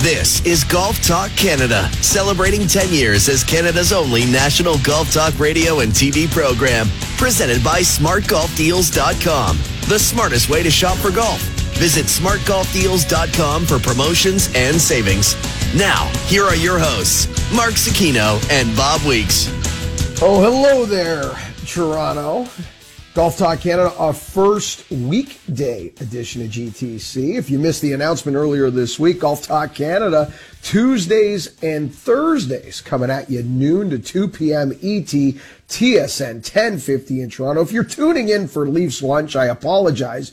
This is Golf Talk Canada, celebrating 10 years as Canada's only national golf talk radio and TV program, presented by SmartGolfDeals.com, the smartest way to shop for golf. Visit SmartGolfDeals.com for promotions and savings. Now, here are your hosts, Mark Cicchino and Bob Weeks. Oh, hello there, Toronto. Golf Talk Canada, our first weekday edition of GTC. If you missed the announcement earlier this week, Golf Talk Canada, Tuesdays and Thursdays, coming at you noon to 2 p.m. ET, TSN 1050 in Toronto. If you're tuning in for Leafs lunch, I apologize,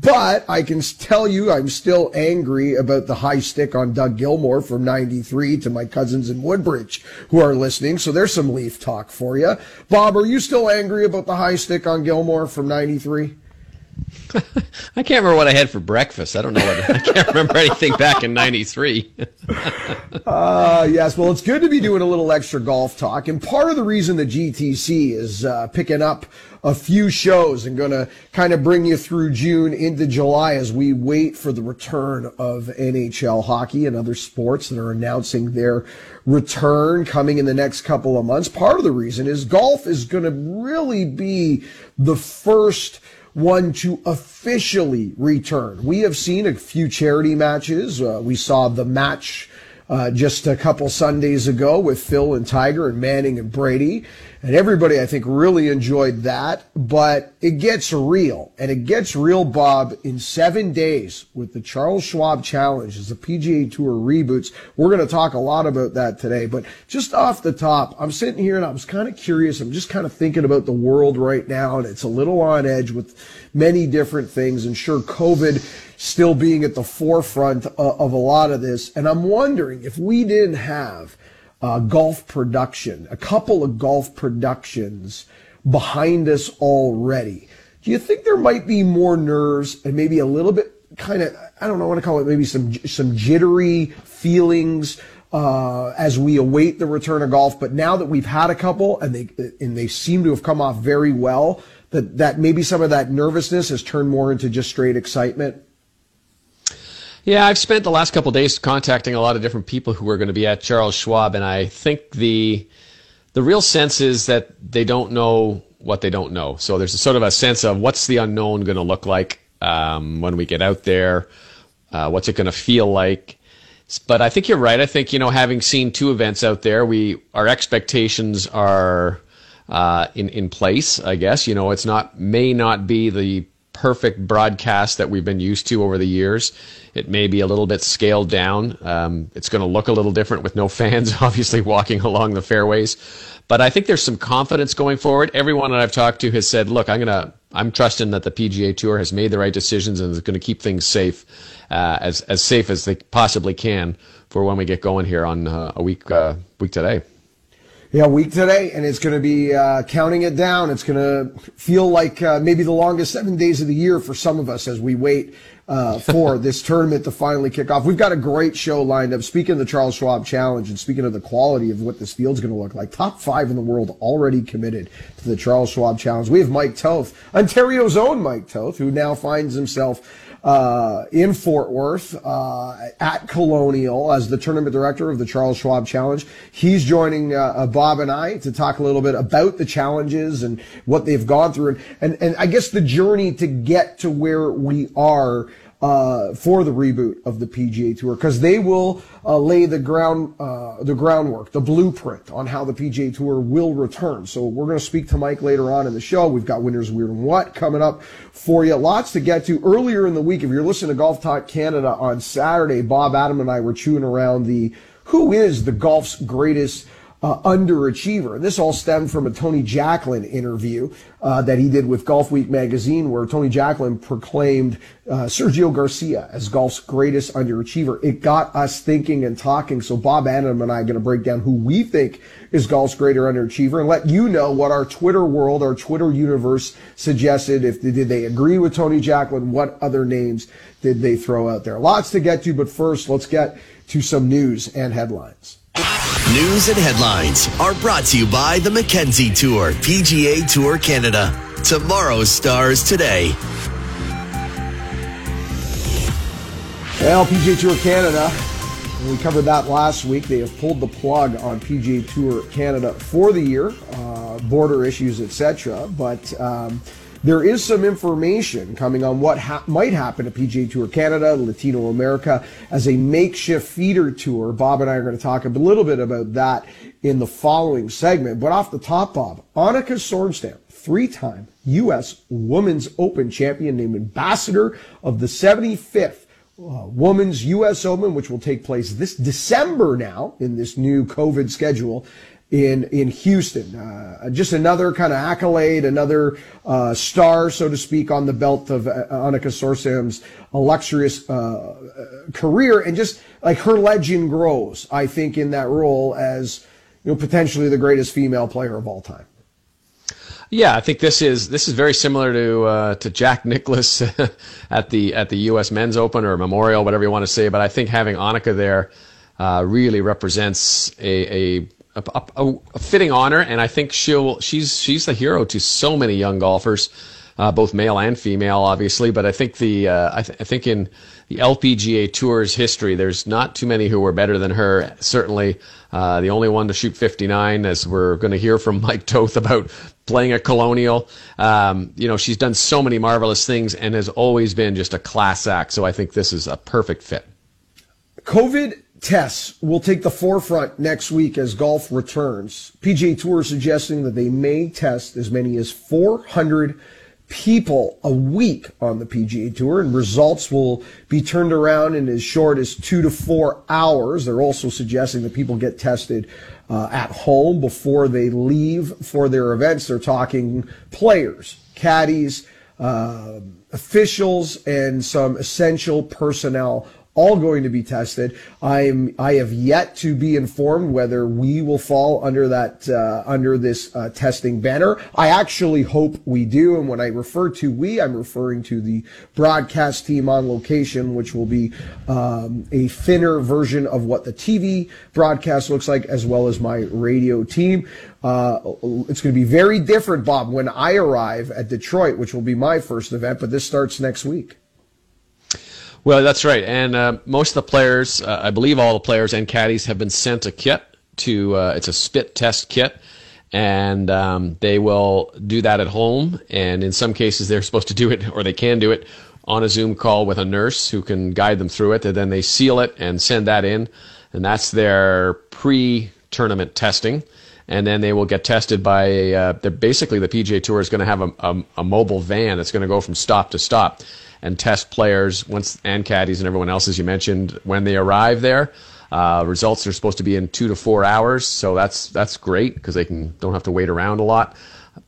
but I can tell you I'm still angry about the high stick on Doug Gilmour from 93 to my cousins in Woodbridge who are listening, so there's some Leaf talk for you. Bob, are you still angry about the high stick on Gilmour from 93? I can't remember what I had for breakfast. I don't know. I can't remember anything back in 93. Yes, well, it's good to be doing a little extra golf talk, and part of the reason the GTC is picking up a few shows and going to kind of bring you through June into July as we wait for the return of NHL hockey and other sports that are announcing their return coming in the next couple of months. Part of the reason is golf is going to really be the first one to officially return. We have seen a few charity matches. We saw the match just a couple Sundays ago with Phil and Tiger and Manning and Brady. And everybody, I think, really enjoyed that. But it gets real. And it gets real, Bob, in 7 days with the Charles Schwab Challenge as the PGA Tour reboots. We're going to talk a lot about that today. But just off the top, I'm sitting here and I was kind of curious. I'm just kind of thinking about the world right now. And it's a little on edge with many different things. And sure, COVID still being at the forefront of a lot of this. And I'm wondering if we didn't have golf production, a couple of golf productions behind us already, do you think there might be more nerves and maybe a little bit kind of, I don't know, I want to call it maybe some jittery feelings as we await the return of golf? But now that we've had a couple and they seem to have come off very well, that maybe some of that nervousness has turned more into just straight excitement? Yeah, I've spent the last couple of days contacting a lot of different people who are going to be at Charles Schwab, and I think the real sense is that they don't know what they don't know. So there's a sort of a sense of what's the unknown going to look like when we get out there, what's it going to feel like. But I think you're right. I think, you know, having seen two events out there, our expectations are in place, I guess. You know, may not be the perfect broadcast that we've been used to over the years. It may be a little bit scaled down. It's going to look a little different with no fans, obviously, walking along the fairways. But I think there's some confidence going forward. Everyone that I've talked to has said, look, I'm trusting that the PGA Tour has made the right decisions and is going to keep things safe, as safe as they possibly can for when we get going here on a week today. Yeah, week today, and it's going to be counting it down. It's going to feel like maybe the longest 7 days of the year for some of us as we wait for this tournament to finally kick off. We've got a great show lined up. Speaking of the Charles Schwab Challenge and speaking of the quality of what this field's going to look like, top five in the world already committed to the Charles Schwab Challenge. We have Mike Toth, Ontario's own Mike Toth, who now finds himself in Fort Worth, at Colonial as the tournament director of the Charles Schwab Challenge. He's joining Bob and I to talk a little bit about the challenges and what they've gone through and I guess the journey to get to where we are for the reboot of the PGA Tour, because they will lay the groundwork, the blueprint on how the PGA Tour will return. So we're going to speak to Mike later on in the show. We've got Winners Weird and What coming up for you. Lots to get to earlier in the week. If you're listening to Golf Talk Canada on Saturday, Bob, Adam, and I were chewing around who is the golf's greatest underachiever. And this all stemmed from a Tony Jacklin interview that he did with Golf Week magazine, where Tony Jacklin proclaimed Sergio Garcia as golf's greatest underachiever. It got us thinking and talking. So Bob, Adam, and I are going to break down who we think is golf's greater underachiever and let you know what our Twitter world, our Twitter universe suggested. Did they agree with Tony Jacklin? What other names did they throw out there? Lots to get to, but first let's get to some news and headlines. News and headlines are brought to you by the Mackenzie Tour, PGA Tour Canada. Tomorrow's stars today. Well, PGA Tour Canada We covered that last week. They have pulled the plug on PGA Tour Canada for the year, border issues, etc. But there is some information coming on what might happen to PGA Tour Canada, Latino America, as a makeshift feeder tour. Bob and I are going to talk a little bit about that in the following segment. But off the top, Bob, Annika Sorenstam, three-time U.S. Women's Open champion, named ambassador of the 75th Women's U.S. Open, which will take place this December now in this new COVID schedule in Houston. Just another kind of accolade, another star, so to speak, on the belt of Annika Sorenstam's illustrious career. And just like her legend grows, I think, in that role as, you know, potentially the greatest female player of all time. Yeah, I think this is very similar to Jack Nicklaus at the U.S. Men's Open or Memorial, whatever you want to say. But I think having Annika there really represents a fitting honor, and I think she's the hero to so many young golfers, both male and female, obviously. But I think I think in the LPGA Tour's history, there's not too many who were better than her. Certainly, the only one to shoot 59, as we're going to hear from Mike Toth about playing at Colonial. You know, she's done so many marvelous things and has always been just a class act. So I think this is a perfect fit. COVID tests will take the forefront next week as golf returns. PGA Tour is suggesting that they may test as many as 400 people a week on the PGA Tour, and results will be turned around in as short as 2 to 4 hours. They're also suggesting that people get tested at home before they leave for their events. They're talking players, caddies, officials, and some essential personnel, all going to be tested. I have yet to be informed whether we will fall under that under this testing banner. I actually hope we do, and when I refer to we, I'm referring to the broadcast team on location, which will be a thinner version of what the TV broadcast looks like, as well as my radio team. It's going to be very different, Bob, when I arrive at Detroit, which will be my first event, but this starts next week. Well, that's right, and most of the players, I believe all the players and caddies, have been sent a kit to, it's a spit test kit, and they will do that at home, and in some cases they're supposed to do it, or they can do it, on a Zoom call with a nurse who can guide them through it, and then they seal it and send that in, and that's their pre-tournament testing, and then they will get tested by, basically the PGA Tour is going to have a mobile van that's going to go from stop to stop and test players and caddies and everyone else, as you mentioned, when they arrive there. Results are supposed to be in 2 to 4 hours, so that's great because they don't have to wait around a lot.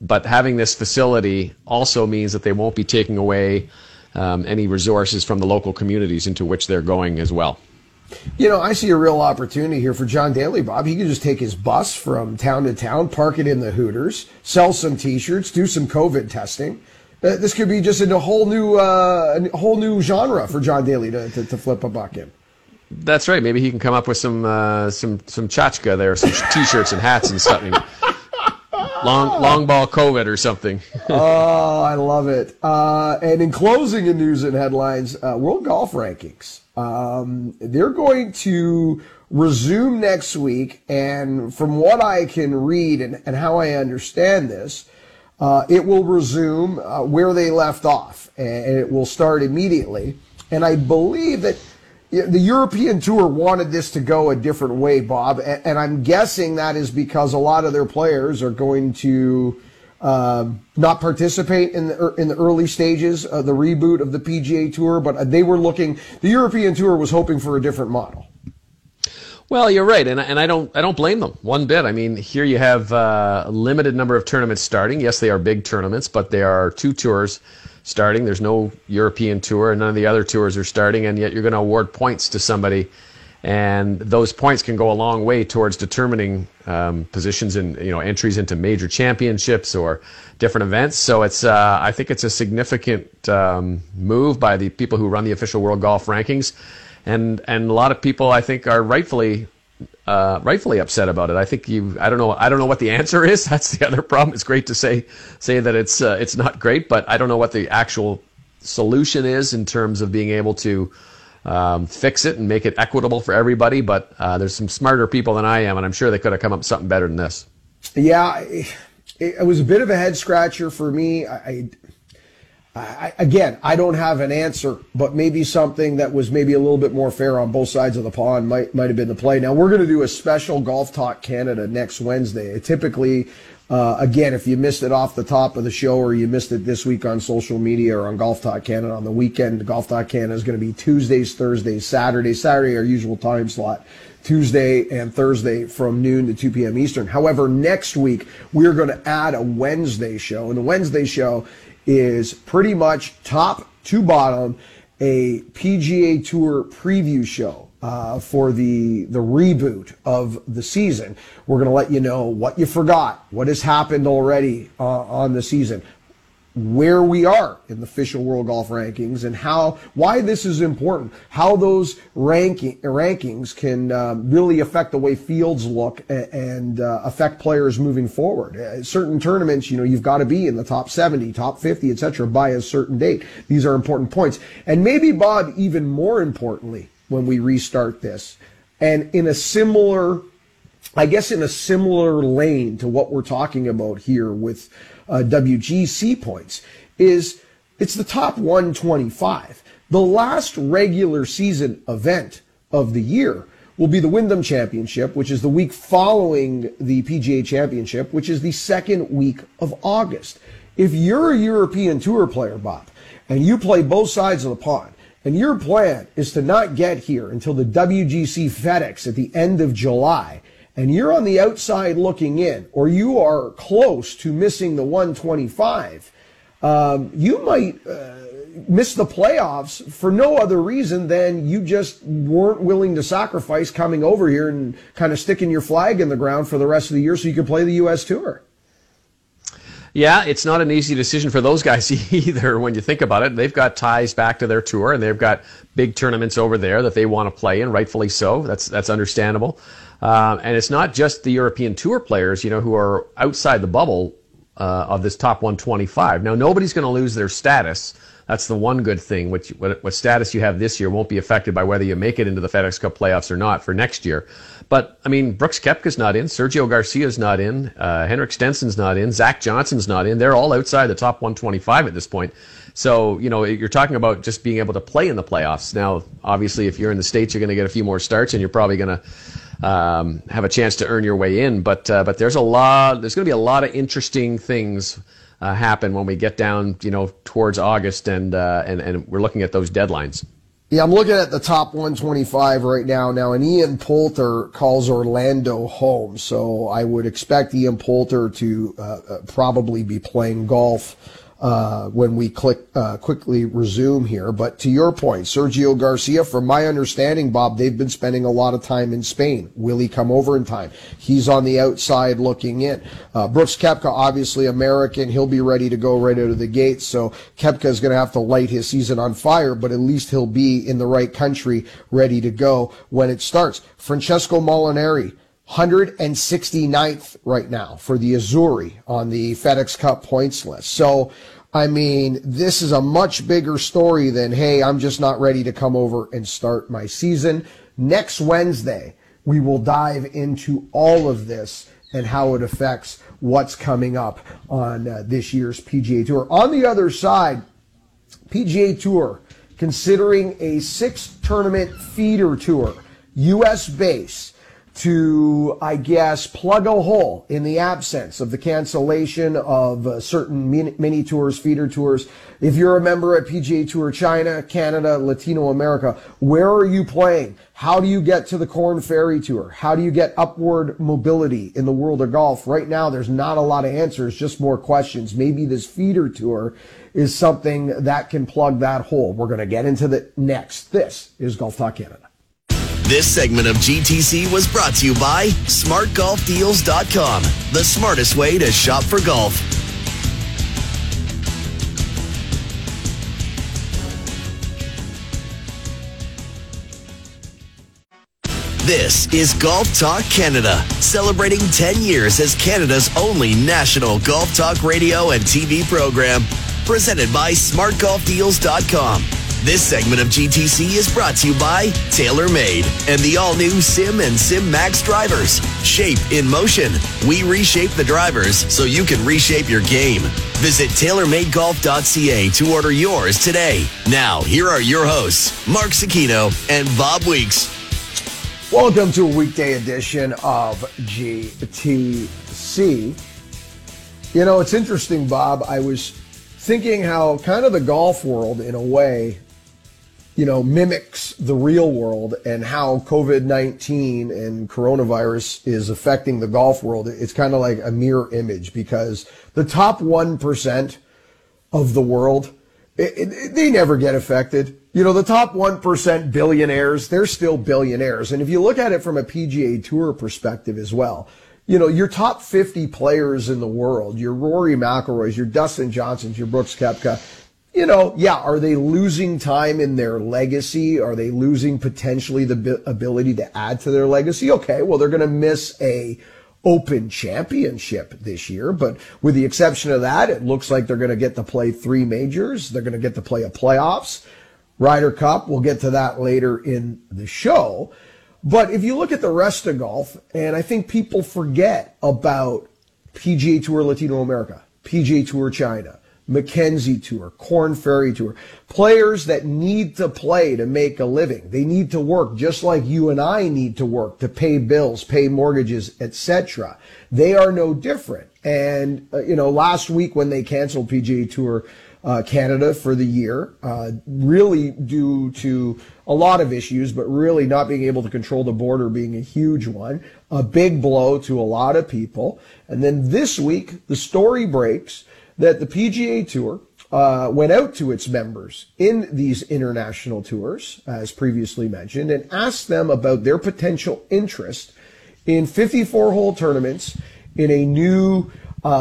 But having this facility also means that they won't be taking away any resources from the local communities into which they're going as well. You know, I see a real opportunity here for John Daly, Bob. He can just take his bus from town to town, park it in the Hooters, sell some T-shirts, do some COVID testing. This could be just a whole new genre for John Daly to flip a buck in. That's right. Maybe he can come up with some tchotchka there, some T-shirts and hats and something. Long ball COVID or something. Oh, I love it. And in closing, in news and headlines, World Golf Rankings. They're going to resume next week, and from what I can read and how I understand this, it will resume where they left off, and it will start immediately. And I believe that the European Tour wanted this to go a different way, Bob, and I'm guessing that is because a lot of their players are going to not participate in the early stages of the reboot of the PGA Tour, but they were the European Tour was hoping for a different model. Well, you're right, and I don't blame them one bit. I mean, here you have a limited number of tournaments starting. Yes, they are big tournaments, but there are two tours starting. There's no European Tour, and none of the other tours are starting, and yet you're going to award points to somebody, and those points can go a long way towards determining positions and, you know, entries into major championships or different events. So it's I think it's a significant move by the people who run the official World Golf Rankings. And a lot of people, I think, are rightfully upset about it. I think I don't know what the answer is. That's the other problem. It's great to say that it's not great, but I don't know what the actual solution is in terms of being able to fix it and make it equitable for everybody. But there's some smarter people than I am, and I'm sure they could have come up with something better than this. Yeah, it was a bit of a head scratcher for me. Again, I don't have an answer, but maybe something that was maybe a little bit more fair on both sides of the pond might have been the play. Now, we're going to do a special Golf Talk Canada next Wednesday. Typically, again, if you missed it off the top of the show or you missed it this week on social media or on Golf Talk Canada on the weekend, Golf Talk Canada is going to be Tuesdays, Thursdays, Saturdays. Saturday, our usual time slot. Tuesday and Thursday from noon to 2 p.m. Eastern. However, next week, we're going to add a Wednesday show, and the Wednesday show is pretty much top to bottom a PGA Tour preview show for the reboot of the season. We're going to let you know what you forgot, what has happened already on the season, where we are in the official world golf rankings, and why this is important, how those rankings can really affect the way fields look and affect players moving forward. Certain tournaments, you've got to be in the top 70, top 50, etc. by a certain date. These are important points. And maybe, Bob, even more importantly, when we restart this, and in a similar lane to what we're talking about here with WGC points, is it's the top 125. The last regular season event of the year will be the Wyndham Championship, which is the week following the PGA Championship, which is the second week of August. If you're a European Tour player, Bob, and you play both sides of the pond, and your plan is to not get here until the WGC FedEx at the end of July, and you're on the outside looking in, or you are close to missing the 125, you might miss the playoffs for no other reason than you just weren't willing to sacrifice coming over here and kind of sticking your flag in the ground for the rest of the year so you could play the U.S. Tour. Yeah, it's not an easy decision for those guys either when you think about it. They've got ties back to their tour, and they've got big tournaments over there that they want to play in, rightfully so. That's understandable. And it's not just the European Tour players, who are outside the bubble of this top 125. Now, nobody's going to lose their status. That's the one good thing. What status you have this year won't be affected by whether you make it into the FedEx Cup playoffs or not for next year. But, Brooks Koepka's not in. Sergio Garcia's not in. Henrik Stenson's not in. Zach Johnson's not in. They're all outside the top 125 at this point. So, you're talking about just being able to play in the playoffs. Now, obviously, if you're in the States, you're going to get a few more starts, and you're probably going to have a chance to earn your way in, but there's going to be a lot of interesting things happen when we get down, towards August, and we're looking at those deadlines. Yeah, I'm looking at the top 125 right now. Now, and Ian Poulter calls Orlando home, so I would expect Ian Poulter to probably be playing golf when we quickly resume here. But to your point, Sergio Garcia, from my understanding, Bob, they've been spending a lot of time in Spain. Will he come over in time? He's on the outside looking in. Brooks Koepka, obviously American. He'll be ready to go right out of the gate. So Koepka is going to have to light his season on fire, but at least he'll be in the right country ready to go when it starts. Francesco Molinari, 169th right now for the Azzurri on the FedEx Cup points list. So, this is a much bigger story than, hey, I'm just not ready to come over and start my season. Next Wednesday, we will dive into all of this and how it affects what's coming up on this year's PGA Tour. On the other side, PGA Tour considering a 6-tournament feeder tour, U.S. base, to, I guess, plug a hole in the absence of the cancellation of certain mini tours, feeder tours. If you're a member at PGA Tour China, Canada, Latino America, where are you playing? How do you get to the Corn Ferry Tour? How do you get upward mobility in the world of golf? Right now, there's not a lot of answers, just more questions. Maybe this feeder tour is something that can plug that hole. We're going to get into that next. This is Golf Talk Canada. This segment of GTC was brought to you by SmartGolfDeals.com, the smartest way to shop for golf. This is Golf Talk Canada, celebrating 10 years as Canada's only national golf talk radio and TV program, presented by SmartGolfDeals.com. This segment of GTC is brought to you by TaylorMade and the all-new Sim and Sim Max drivers. Shape in motion. We reshape the drivers so you can reshape your game. Visit TaylorMadeGolf.ca to order yours today. Now, here are your hosts, Mark Cicchino and Bob Weeks. Welcome to a weekday edition of GTC. You know, it's interesting, Bob. I was thinking how kind of the golf world, in a way, you know, mimics the real world, and how COVID-19 and coronavirus is affecting the golf world. It's kind of like a mirror image, because the top 1% of the world, they never get affected. You know, the top 1% billionaires, they're still billionaires. And if you look at it from a PGA Tour perspective as well, you know, your top 50 players in the world, your Rory McIlroys, your Dustin Johnsons, your Brooks Koepka, you know, yeah, are they losing time in their legacy? Are they losing potentially the ability to add to their legacy? Okay, well, they're going to miss a Open Championship this year, but with the exception of that, it looks like they're going to get to play three majors. They're going to get to play a playoffs. Ryder Cup, we'll get to that later in the show. But if you look at the rest of golf, and I think people forget about PGA Tour Latino America, PGA Tour China, Mackenzie Tour, Corn Ferry Tour, players that need to play to make a living. They need to work just like you and I need to work to pay bills, pay mortgages, etc. They are no different. And, you know, last week when they canceled PGA Tour Canada for the year, really due to a lot of issues, but really not being able to control the border being a huge one, a big blow to a lot of people. And then this week, the story breaks that the PGA Tour went out to its members in these international tours, as previously mentioned, and asked them about their potential interest in 54-hole tournaments in a new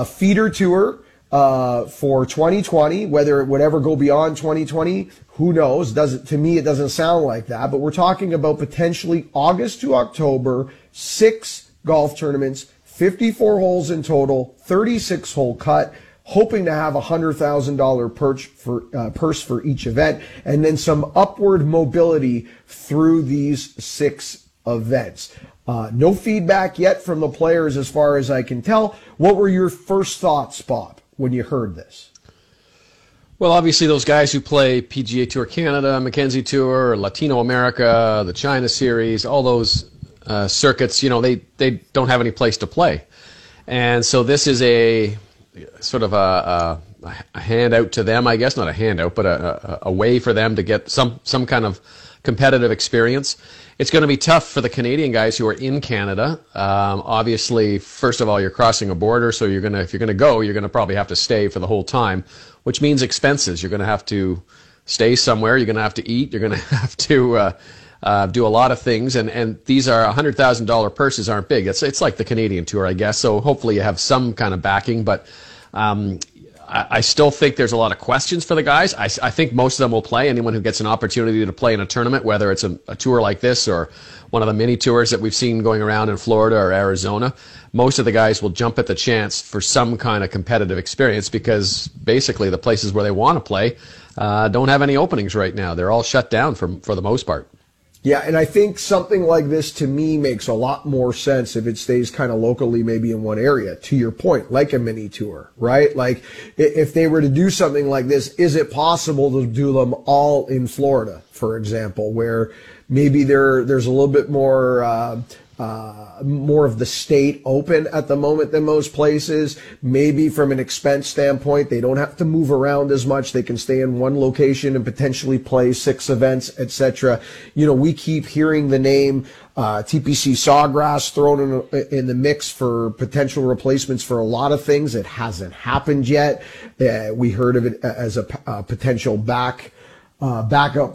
feeder tour for 2020, whether it would ever go beyond 2020, who knows? To me, it doesn't sound like that, but we're talking about potentially August to October, 6 golf tournaments, 54 holes in total, 36-hole cut, hoping to have $100,000 purse for each event, and then some upward mobility through these 6 events. No feedback yet from the players as far as I can tell. What were your first thoughts, Bob, when you heard this? Well, obviously those guys who play PGA Tour Canada, Mackenzie Tour, Latino America, the China Series, all those circuits, you know, they don't have any place to play. And so this is a sort of a handout to them, I guess, not a handout, but a way for them to get some kind of competitive experience. It's going to be tough for the Canadian guys who are in Canada. Obviously, first of all, you're crossing a border, so if you're going to probably have to stay for the whole time, which means expenses. You're going to have to stay somewhere. You're going to have to eat. You're going to have to do a lot of things. And these are $100,000 purses aren't big. It's like the Canadian Tour, I guess. So hopefully you have some kind of backing, but I still think there's a lot of questions for the guys. I think most of them will play. Anyone who gets an opportunity to play in a tournament, whether it's a tour like this or one of the mini tours that we've seen going around in Florida or Arizona, most of the guys will jump at the chance for some kind of competitive experience, because basically the places where they want to play don't have any openings right now. They're all shut down for the most part. Yeah, and I think something like this, to me, makes a lot more sense if it stays kind of locally, maybe in one area, to your point, like a mini tour, right? Like, if they were to do something like this, is it possible to do them all in Florida, for example, where maybe there's a little bit more of the state open at the moment than most places? Maybe from an expense standpoint, they don't have to move around as much. They can stay in one location and potentially play 6 events, etc. You know, we keep hearing the name TPC Sawgrass thrown in the mix for potential replacements for a lot of things. It hasn't happened yet. We heard of it as a potential backup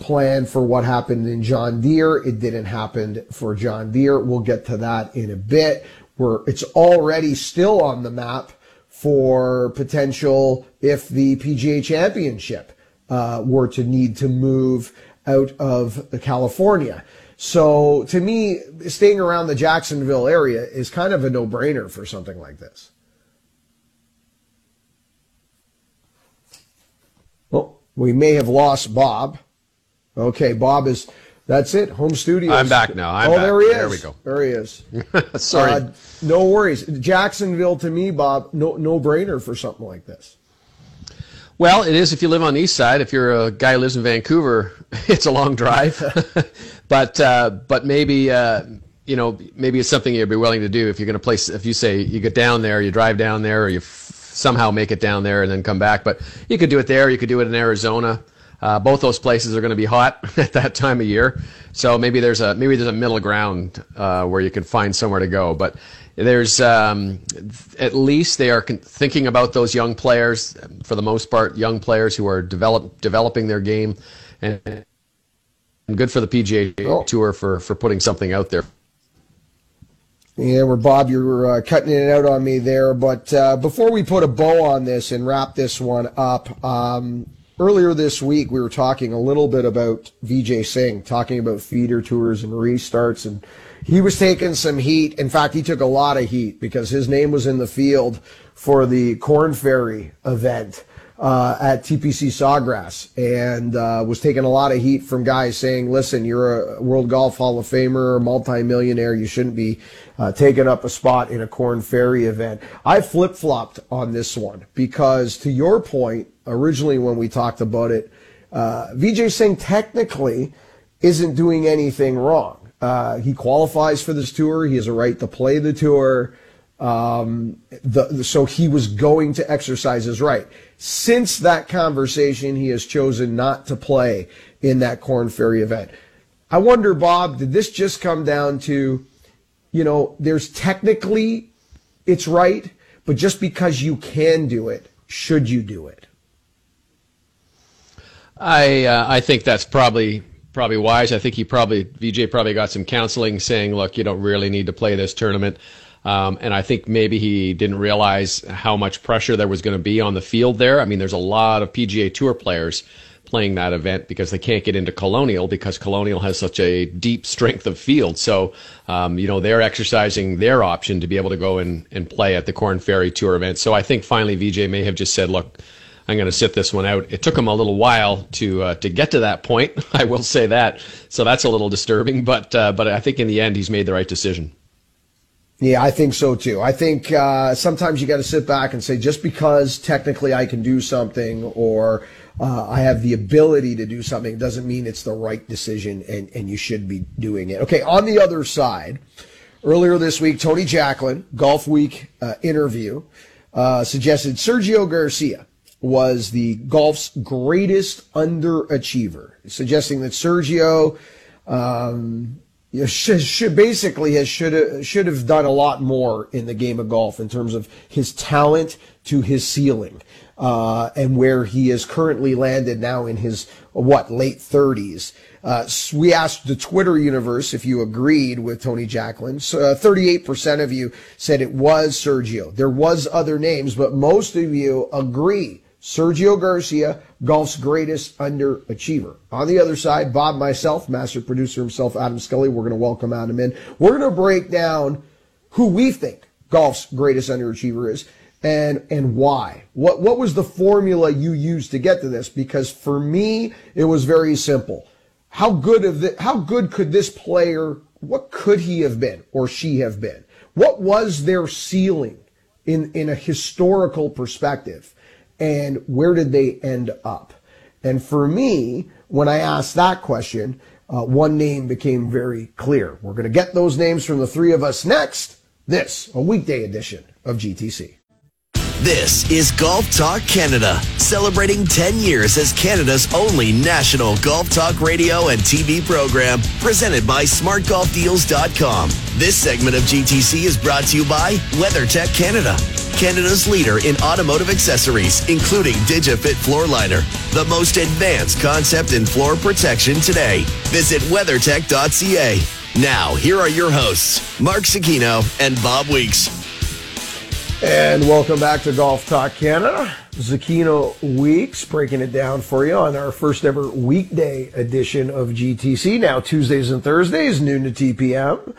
plan for what happened in John Deere. It didn't happen for John Deere. We'll get to that in a bit. It's already still on the map for potential if the PGA Championship were to need to move out of California. So to me, staying around the Jacksonville area is kind of a no-brainer for something like this. We may have lost Bob. Okay, Bob is. That's it. Home studio. I'm back now. I'm back. There he is. There we go. There he is. Sorry. No worries. Jacksonville to me, Bob, no brainer for something like this. Well, it is if you live on the east side. If you're a guy who lives in Vancouver, it's a long drive. but maybe maybe it's something you'd be willing to do if you're going to place. If you say you get down there, you drive down there, or you somehow make it down there and then come back. But you could do it there. You could do it in Arizona. Both those places are going to be hot at that time of year. So maybe there's a middle ground where you can find somewhere to go. But there's at least they are thinking about those young players, for the most part, young players who are developing their game, and good for the PGA Tour for putting something out there. Yeah, well, Bob, you were cutting it out on me there. But before we put a bow on this and wrap this one up, earlier this week we were talking a little bit about Vijay Singh, talking about feeder tours and restarts, and he was taking some heat. In fact, he took a lot of heat because his name was in the field for the Corn Ferry event at TPC Sawgrass, and was taking a lot of heat from guys saying, listen, you're a World Golf Hall of Famer, multi-millionaire, you shouldn't be taking up a spot in a Corn Ferry event. I flip-flopped on this one because, to your point, originally when we talked about it, Vijay Singh technically isn't doing anything wrong. He qualifies for this tour. He has a right to play the tour. So he was going to exercise his right. Since that conversation, he has chosen not to play in that Corn Ferry event. I wonder, Bob, did this just come down to, there's technically it's right, but just because you can do it, should you do it? I think that's probably wise. I think Vijay probably got some counseling saying, look, you don't really need to play this tournament. And I think maybe he didn't realize how much pressure there was going to be on the field there. I mean, there's a lot of PGA Tour players playing that event because they can't get into Colonial because Colonial has such a deep strength of field. So, they're exercising their option to be able to go and play at the Corn Ferry Tour event. So I think finally Vijay may have just said, look, I'm going to sit this one out. It took him a little while to get to that point. I will say that. So that's a little disturbing, but I think in the end he's made the right decision. Yeah, I think so too. I think sometimes you got to sit back and say, just because technically I can do something or I have the ability to do something doesn't mean it's the right decision and you should be doing it. Okay, on the other side, earlier this week, Tony Jacklin, Golf Week interview, suggested Sergio Garcia was the golf's greatest underachiever, suggesting that Sergio should have done a lot more in the game of golf in terms of his talent to his ceiling and where he is currently landed now in his late 30s. We asked the Twitter universe if you agreed with Tony Jacklin. So, 38% of you said it was Sergio. There was other names, but most of you agree. Sergio Garcia, golf's greatest underachiever. On the other side, Bob, myself, master producer himself, Adam Scully. We're going to welcome Adam in. We're going to break down who we think golf's greatest underachiever is and why. What was the formula you used to get to this? Because for me, it was very simple. How good could this player, what could he have been or she have been? What was their ceiling in a historical perspective? And where did they end up? And for me, when I asked that question, one name became very clear. We're going to get those names from the three of us next. This, a weekday edition of GTC. This is Golf Talk Canada, celebrating 10 years as Canada's only national golf talk radio and TV program, presented by SmartGolfDeals.com. This segment of GTC is brought to you by WeatherTech Canada, Canada's leader in automotive accessories, including DigiFit Floor Liner, the most advanced concept in floor protection today. Visit weathertech.ca. Now, here are your hosts, Mark Cicchino and Bob Weeks. And welcome back to Golf Talk Canada. Zucchino Weeks breaking it down for you on our first ever weekday edition of GTC. Now Tuesdays and Thursdays, noon to 2 p.m.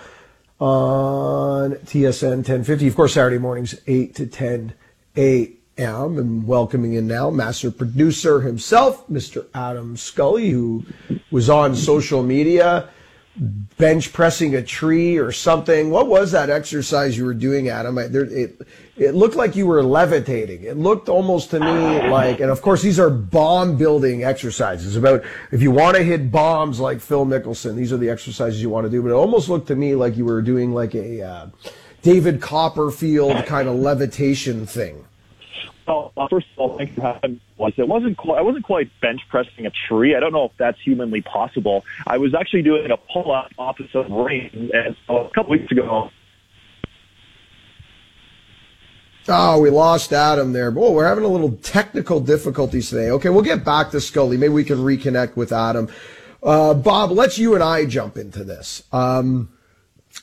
on TSN 1050. Of course, Saturday mornings, 8 to 10 a.m. am, and welcoming in now master producer himself, Mr. Adam Scully, who was on social media bench pressing a tree or something. What was that exercise you were doing, Adam? It looked like you were levitating. It looked almost to me like, and of course these are bomb building exercises about if you want to hit bombs like Phil Mickelson, these are the exercises you want to do. But it almost looked to me like you were doing like a David Copperfield kind of levitation thing. Well, first of all, thank you for having me. I wasn't quite bench pressing a tree. I don't know if that's humanly possible. I was actually doing a pull-up opposite of rain, and so a couple weeks ago. Oh, we lost Adam there. Boy, we're having a little technical difficulties today. Okay, we'll get back to Scully. Maybe we can reconnect with Adam. Bob, let's you and I jump into this.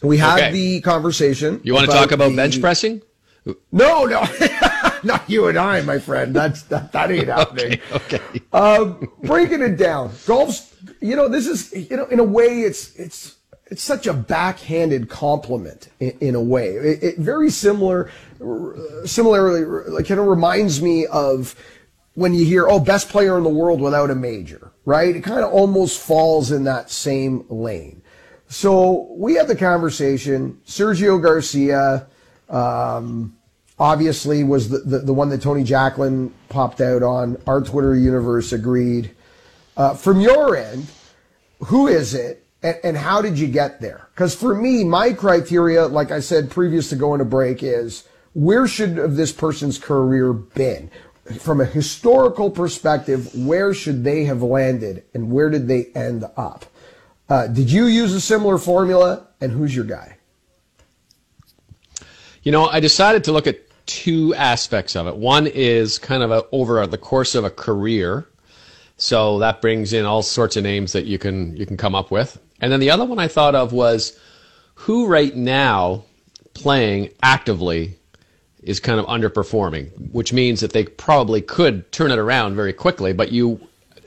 We had the conversation. You want to talk about bench pressing? No. Not you and I, my friend. That ain't happening. Okay. Breaking it down. Golf's, this is, in a way, it's such a backhanded compliment in a way. It very similarly, like, it reminds me of when you hear, best player in the world without a major, right? It kind of almost falls in that same lane. So we had the conversation. Sergio Garcia, obviously was the one that Tony Jacklin popped out on. Our Twitter universe agreed. From your end, who is it, and how did you get there? Because for me, my criteria, like I said previous to going to break, is where should have this person's career been? From a historical perspective, where should they have landed, and where did they end up? Did you use a similar formula, and who's your guy? I decided to look at two aspects of it. One is kind of over the course of a career, so that brings in all sorts of names that you can come up with. And then the other one I thought of was who right now playing actively is kind of underperforming, which means that they probably could turn it around very quickly, but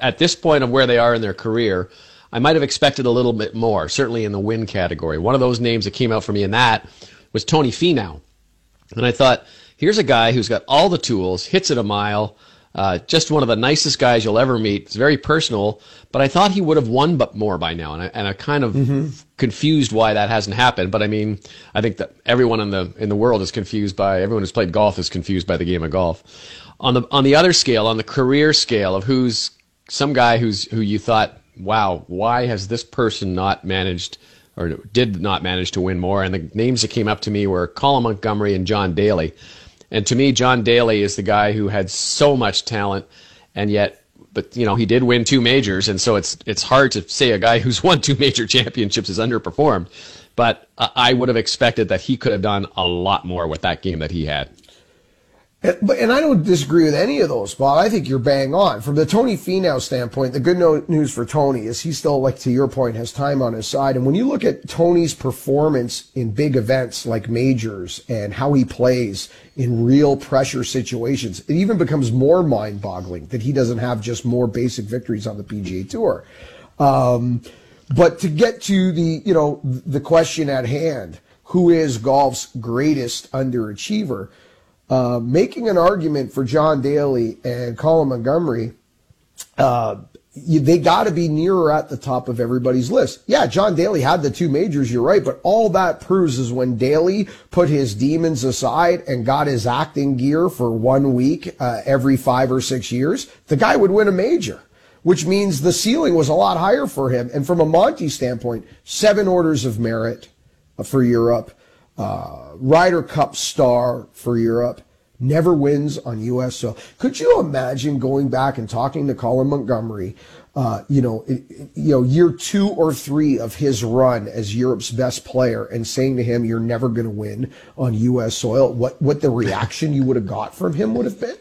at this point of where they are in their career, I might have expected a little bit more, certainly in the win category. One of those names that came out for me in that was Tony Finau. And I thought, here's a guy who's got all the tools, hits it a mile, just one of the nicest guys you'll ever meet. It's very personal, but I thought he would have won but more by now, and I kind of confused why that hasn't happened. But I mean, I think that everyone in the world is confused by, everyone who's played golf is confused by the game of golf. On the other scale, on the career scale of who's some guy who you thought, wow, why has this person not managed or did not manage to win more? And the names that came up to me were Colin Montgomerie and John Daly. And to me, John Daly is the guy who had so much talent, and yet, he did win two majors, and so it's hard to say a guy who's won two major championships is underperformed. But I would have expected that he could have done a lot more with that game that he had. And I don't disagree with any of those, Bob. I think you're bang on. From the Tony Finau standpoint, the good news for Tony is he still, like to your point, has time on his side. And when you look at Tony's performance in big events like majors and how he plays in real pressure situations, it even becomes more mind-boggling that he doesn't have just more basic victories on the PGA Tour. But to get to the question at hand, who is golf's greatest underachiever? Making an argument for John Daly and Colin Montgomerie, they got to be nearer at the top of everybody's list. Yeah, John Daly had the two majors, you're right, but all that proves is when Daly put his demons aside and got his acting gear for 1 week every 5 or 6 years, the guy would win a major, which means the ceiling was a lot higher for him. And from a Monty standpoint, 7 orders of merit for Europe, Ryder Cup star for Europe, never wins on U.S. So could you imagine going back and talking to Colin Montgomerie, year 2 or 3 of his run as Europe's best player and saying to him, you're never going to win on U.S. soil, what the reaction you would have got from him would have been?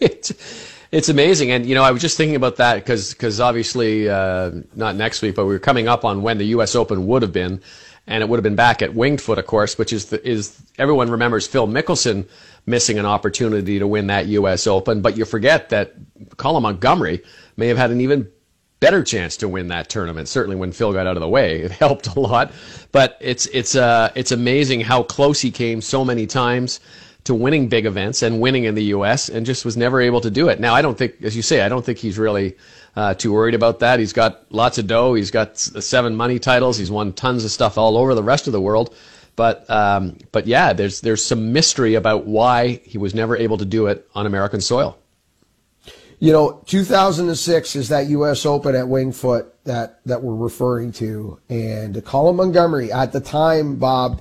It's amazing. And, I was just thinking about that because obviously not next week, but we were coming up on when the U.S. Open would have been. And it would have been back at Winged Foot, of course, which is everyone remembers Phil Mickelson missing an opportunity to win that U.S. Open. But you forget that Colin Montgomerie may have had an even better chance to win that tournament. Certainly, when Phil got out of the way, it helped a lot. But it's amazing how close he came so many times to winning big events and winning in the U.S. and just was never able to do it. Now, I don't think, as you say, I don't think he's really too worried about that. He's got lots of dough. He's got 7 money titles. He's won tons of stuff all over the rest of the world. But yeah, there's some mystery about why he was never able to do it on American soil. You know, 2006 is that U.S. Open at Winged Foot that we're referring to. And Colin Montgomerie, at the time, Bob,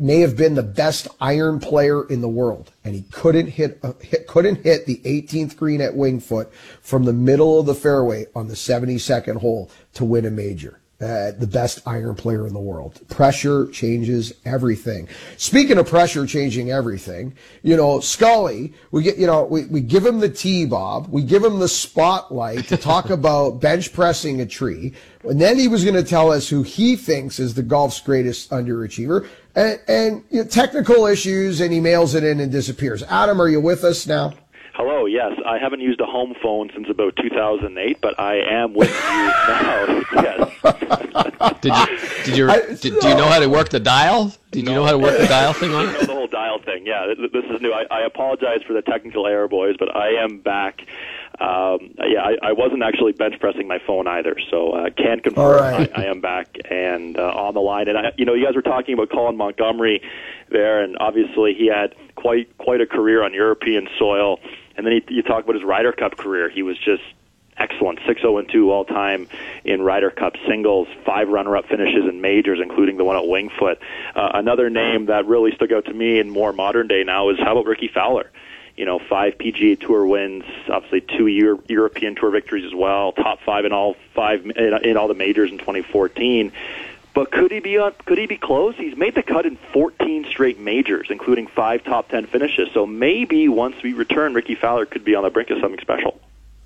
may have been the best iron player in the world, and he couldn't hit the 18th green at Winged Foot from the middle of the fairway on the 72nd hole to win a major. The best iron player in the world. Pressure changes everything. Speaking of pressure changing everything, you know, Scully, we give him the tee, Bob. We give him the spotlight to talk about bench pressing a tree. And then he was going to tell us who he thinks is the golf's greatest underachiever. And you know, technical issues, and he mails it in and disappears. Adam, are you with us now? Hello, yes. I haven't used a home phone since about 2008, but I am with you now. Yes. Do you know how to work the dial? Did you know how to work the dial thing on it? I know the whole dial thing, yeah. This is new. I apologize for the technical error, boys, but I am back. I wasn't actually bench pressing my phone either, so can't confirm. All right. I am back and on the line. And you guys were talking about Colin Montgomerie there, and obviously he had quite a career on European soil. And then you talk about his Ryder Cup career. He was just excellent, 6-0-2 all time in Ryder Cup singles, 5 runner-up finishes in majors, including the one at Winged Foot. Another name that really stuck out to me in more modern day now is how about Ricky Fowler? 5 PGA Tour wins, obviously 2 European Tour victories as well, top 5 in all the majors in 2014. But could he be close? He's made the cut in 14 straight majors, including 5 top 10 finishes. So maybe once we return, Ricky Fowler could be on the brink of something special.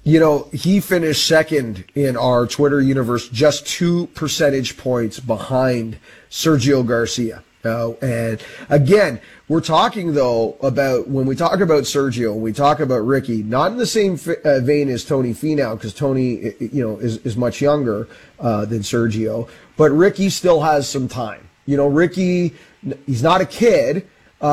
You know, he finished second in our Twitter universe, just 2 percentage points behind Sergio Garcia. And again, we're talking though about, when we talk about Sergio, we talk about Ricky, not in the same vein as Tony Finau, because Tony, is much younger than Sergio, but Ricky still has some time. Ricky, he's not a kid. He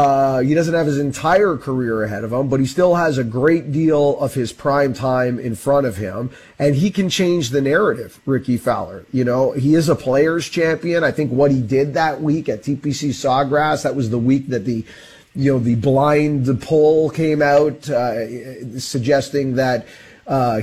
doesn't have his entire career ahead of him, but he still has a great deal of his prime time in front of him, and he can change the narrative, Ricky Fowler. He is a players champion. I think what he did that week at TPC Sawgrass, that was the week that the blind poll came out, suggesting that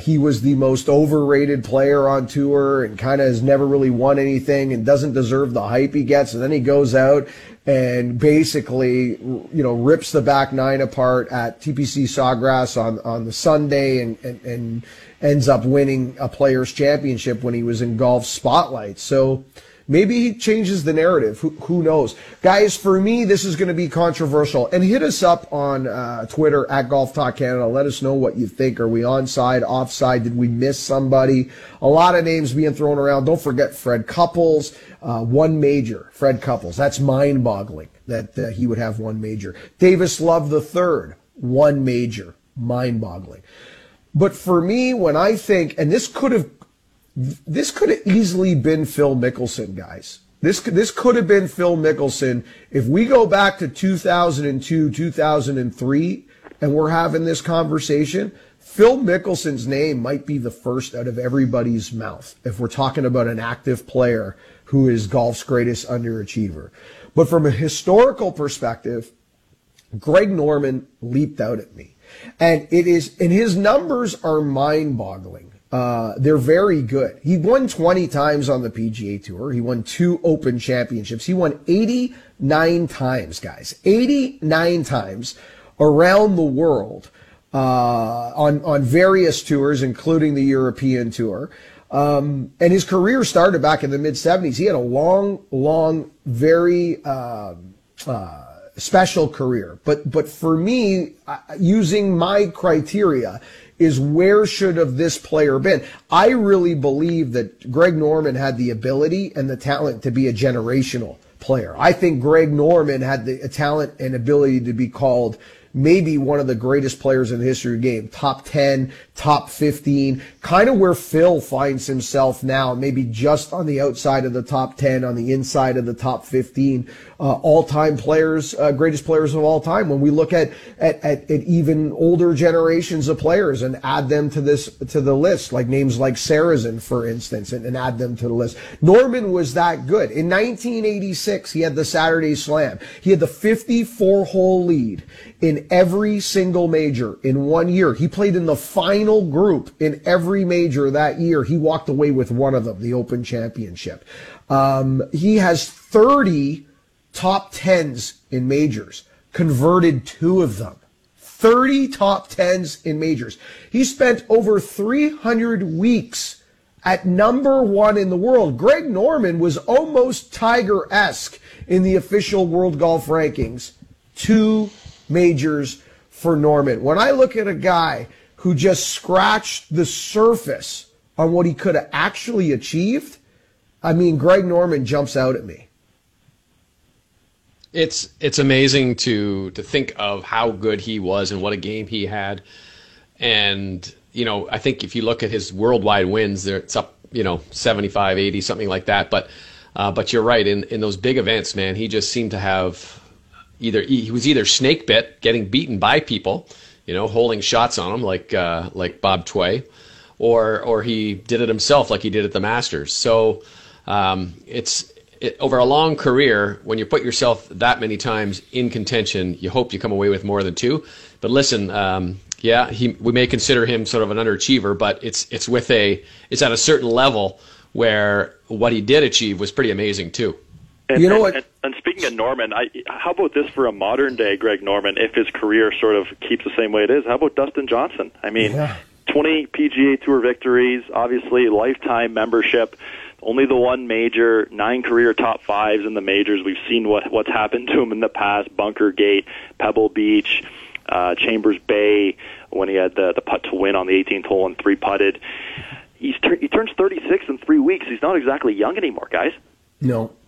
he was the most overrated player on tour and kind of has never really won anything and doesn't deserve the hype he gets. And then he goes out and basically, rips the back 9 apart at TPC Sawgrass on the Sunday and ends up winning a Players' Championship when he was in golf spotlight. So maybe he changes the narrative. Who knows? Guys, for me, this is going to be controversial. And hit us up on Twitter at Golf Talk Canada. Let us know what you think. Are we onside, offside? Did we miss somebody? A lot of names being thrown around. Don't forget Fred Couples. 1 major, Fred Couples. That's mind-boggling that he would have 1 major. Davis Love III, 1 major. Mind-boggling. But for me, when I think, and this could have easily been Phil Mickelson, guys. This could have been Phil Mickelson. If we go back to 2002, 2003, and we're having this conversation, Phil Mickelson's name might be the first out of everybody's mouth if we're talking about an active player who is golf's greatest underachiever. But from a historical perspective, Greg Norman leaped out at me. And his numbers are mind-boggling. They're very good. He won 20 times on the PGA Tour. He won 2 Open Championships. He won 89 times, guys. 89 times around the world on various tours, including the European Tour. And his career started back in the mid-70s. He had a long, very special career. But for me, using my criteria, is where should have this player been? I really believe that Greg Norman had the ability and the talent to be a generational player. I think Greg Norman had the talent and ability to be called maybe one of the greatest players in the history of the game, top 10, top 15, kind of where Phil finds himself now, maybe just on the outside of the top 10, on the inside of the top 15, all-time players, greatest players of all time. When we look at even older generations of players and add them to this, to the list, like names like Sarazen, for instance, and add them to the list. Norman was that good. In 1986, he had the Saturday Slam. He had the 54-hole lead in every single major in one year. He played in the final group in every major that year. He walked away with one of them, the Open Championship. He has 30 top 10s in majors, converted two of them. 30 top 10s in majors. He spent over 300 weeks at number one in the world. Greg Norman was almost Tiger-esque in the official world golf rankings. Two majors for Norman. When I look at a guy who just scratched the surface on what he could have actually achieved, I mean, Greg Norman jumps out at me. It's amazing to think of how good he was and what a game he had. And, you know, I think if you look at his worldwide wins, it's up, you know, 75, 80, something like that. But you're right. In those big events, man, he just seemed to have he was either snake bit, getting beaten by people, you know, holding shots on him like Bob Tway, or he did it himself like he did at the Masters. So over a long career, when you put yourself that many times in contention, you hope you come away with more than two. But listen, yeah, we may consider him sort of an underachiever, but it's at a certain level where what he did achieve was pretty amazing too. And speaking of Norman, how about this for a modern-day Greg Norman, if his career sort of keeps the same way it is? How about Dustin Johnson? I mean, yeah. 20 PGA Tour victories, obviously lifetime membership, only the one major, 9 career top 5s in the majors. We've seen what's happened to him in the past, Bunker Gate, Pebble Beach, Chambers Bay, when he had the putt to win on the 18th hole and 3-putted. He turns 36 in 3 weeks. He's not exactly young anymore, guys.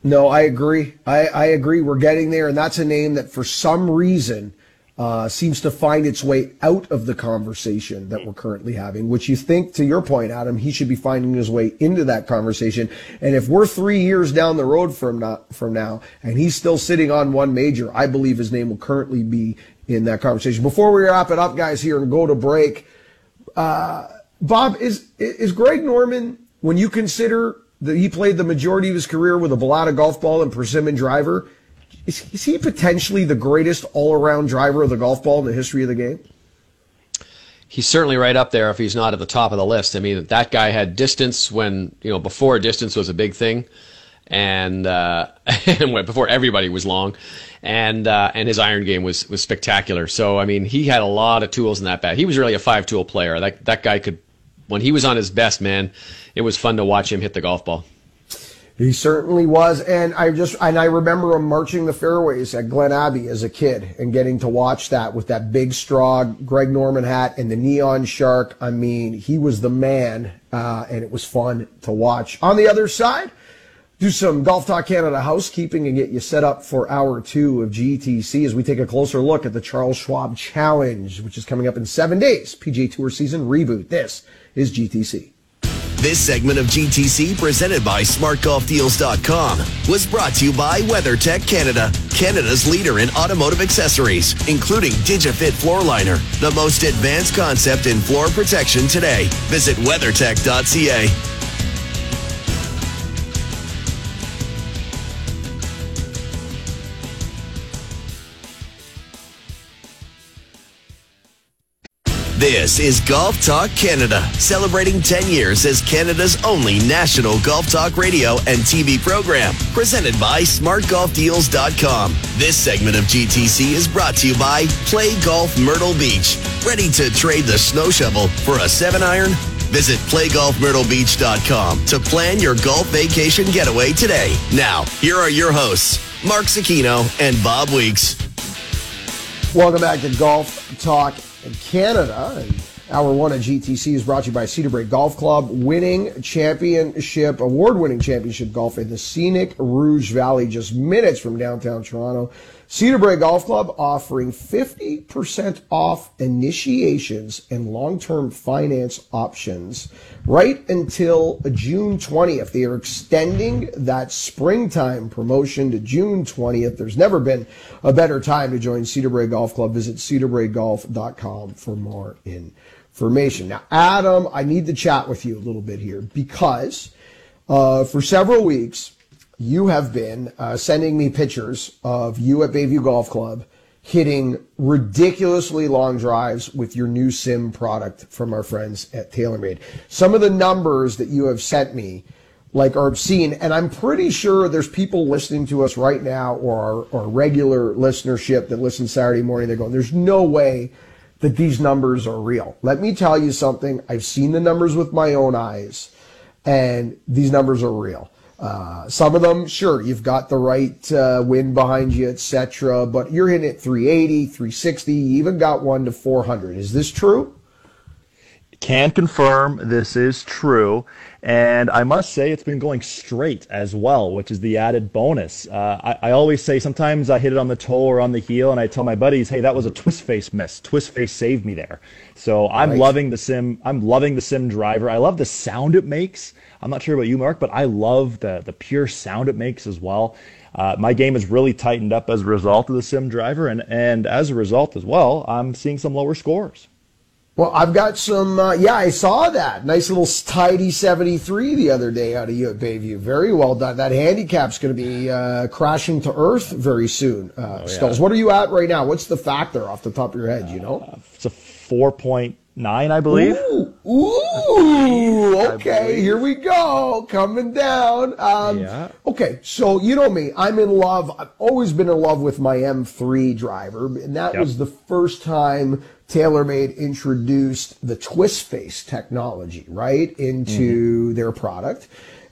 No, I agree. I agree. We're getting there, and that's a name that for some reason seems to find its way out of the conversation that we're currently having, which you think, to your point, Adam, he should be finding his way into that conversation. And if we're 3 years down the road from now and he's still sitting on one major, I believe his name will currently be in that conversation. Before we wrap it up, guys, here and go to break, Bob, is Greg Norman, when you consider he played the majority of his career with a Balata golf ball and persimmon driver, is he potentially the greatest all-around driver of the golf ball in the history of the game? He's certainly right up there if he's not at the top of the list. I mean, that guy had distance when, you know, before distance was a big thing, and before everybody was long, and his iron game was spectacular. So, I mean, he had a lot of tools in that bat. He was really a 5-tool player. That guy could. When he was on his best, man, it was fun to watch him hit the golf ball. He certainly was, and I remember him marching the fairways at Glen Abbey as a kid and getting to watch that with that big straw Greg Norman hat and the neon shark. I mean, he was the man, and it was fun to watch. On the other side, do some Golf Talk Canada housekeeping and get you set up for hour 2 of GTC as we take a closer look at the Charles Schwab Challenge, which is coming up in 7 days. PGA Tour season reboot. This is GTC. This segment of GTC, presented by SmartGolfDeals.com, was brought to you by WeatherTech Canada, Canada's leader in automotive accessories, including DigiFit Floor Liner, the most advanced concept in floor protection today. Visit WeatherTech.ca. This is Golf Talk Canada, celebrating 10 years as Canada's only national golf talk radio and TV program, presented by SmartGolfDeals.com. This segment of GTC is brought to you by Play Golf Myrtle Beach. Ready to trade the snow shovel for a 7-iron? Visit PlayGolfMyrtleBeach.com to plan your golf vacation getaway today. Now, here are your hosts, Mark Cicchino and Bob Weeks. Welcome back to Golf Talk Canada, and Hour one of GTC is brought to you by Cedarbrae Golf Club, award-winning championship golf in the scenic Rouge Valley, just minutes from downtown Toronto. Cedarbrae Golf Club offering 50% off initiations and long-term finance options right until June 20th. They are extending that springtime promotion to June 20th. There's never been a better time to join Cedarbrae Golf Club. Visit cedarbraegolf.com for more information. Now, Adam, I need to chat with you a little bit here because for several weeks, you have been sending me pictures of you at Bayview Golf Club hitting ridiculously long drives with your new sim product from our friends at TaylorMade. Some of the numbers that you have sent me are obscene, and I'm pretty sure there's people listening to us right now or our regular listenership that listens Saturday morning. They're going, there's no way that these numbers are real. Let me tell you something. I've seen the numbers with my own eyes, and these numbers are real. Some of them, sure, you've got the right wind behind you, etc., but you're hitting it 380, 360, you even got one to 400. Is this true? Can confirm this is true, and I must say it's been going straight as well, which is the added bonus. I always say sometimes I hit it on the toe or on the heel, and I tell my buddies, hey, that was a twist face miss. Twist face saved me there. So I'm loving the sim. I'm loving the sim driver. I love the sound it makes. I'm not sure about you, Mark, but I love the pure sound it makes as well. My game has really tightened up as a result of the sim driver, and as a result as well, I'm seeing some lower scores. Well, I've got some, I saw that. Nice little tidy 73 the other day out of you at Bayview. Very well done. That handicap's going to be crashing to earth very soon, Skulls. What are you at right now? What's the factor off the top of your head, you know? It's a 4.9, I believe. Ooh, okay, here we go. Coming down. Okay, so you know me. I'm in love. I've always been in love with my M3 driver, and that was the first time TaylorMade introduced the twist face technology, right, into their product.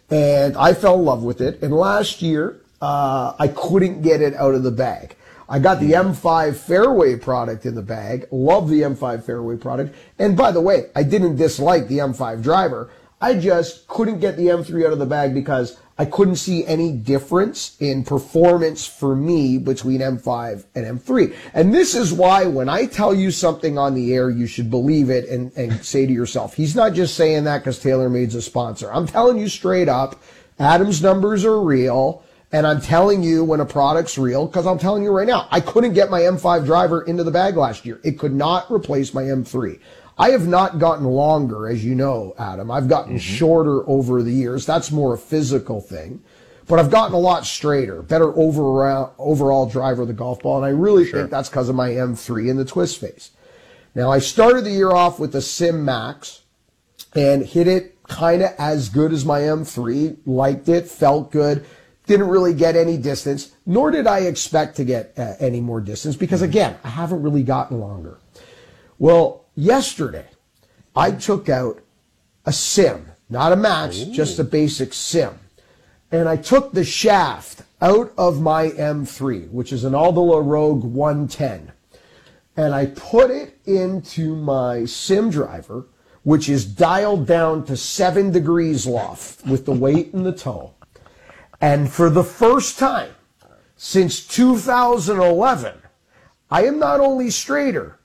And I fell in love with it. And last year, I couldn't get it out of the bag. I got the M5 fairway product in the bag. Love the M5 fairway product. And by the way, I didn't dislike the M5 driver. I just couldn't get the M3 out of the bag because I couldn't see any difference in performance for me between M5 and M3. And this is why when I tell you something on the air, you should believe it and say to yourself, he's not just saying that because TaylorMade's a sponsor. I'm telling you straight up, Adam's numbers are real. And I'm telling you when a product's real, because I'm telling you right now, I couldn't get my M5 driver into the bag last year. It could not replace my M3. I have not gotten longer, as you know, Adam. I've gotten shorter over the years. That's more a physical thing. But I've gotten a lot straighter, better overall driver of the golf ball. And I really think that's because of my M3 and the twist face. Now, I started the year off with the Sim Max and hit it kind of as good as my M3. Liked it, felt good. Didn't really get any distance, nor did I expect to get any more distance because, again, I haven't really gotten longer. Well, yesterday, I took out a sim, not a max, just a basic sim. And I took the shaft out of my M3, which is an Aldila Rogue 110. And I put it into my sim driver, which is dialed down to 7 degrees loft with the weight and the toe. And for the first time since 2011, I am not only straighter,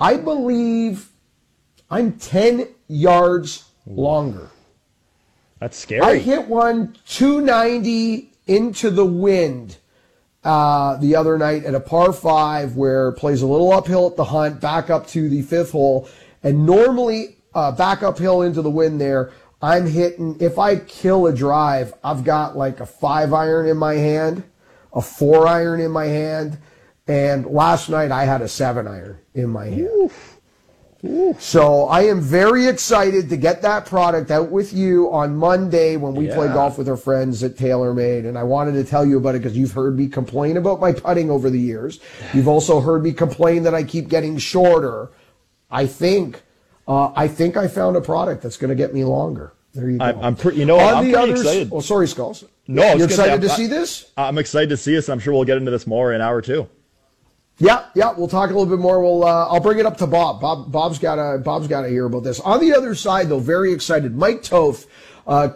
I believe I'm 10 yards longer. That's scary. I hit one 290 into the wind the other night at a par 5 where it plays a little uphill at the Hunt, back up to the 5th hole. And normally back uphill into the wind there, I'm hitting, if I kill a drive, I've got like a 5-iron in my hand, a 4-iron in my hand, and last night I had a 7-iron in my hand. Oof. Oof. So I am very excited to get that product out with you on Monday when we play golf with our friends at TaylorMade. And I wanted to tell you about it because you've heard me complain about my putting over the years. You've also heard me complain that I keep getting shorter. I think I found a product that's going to get me longer. There you go. I'm pretty excited. Oh, sorry, Skulls. No, you're excited to see this? I'm excited to see this. I'm sure we'll get into this more in hour two. Yeah, we'll talk a little bit more. I'll bring it up to Bob. Bob's got to hear about this. On the other side, though, very excited. Mike Toth,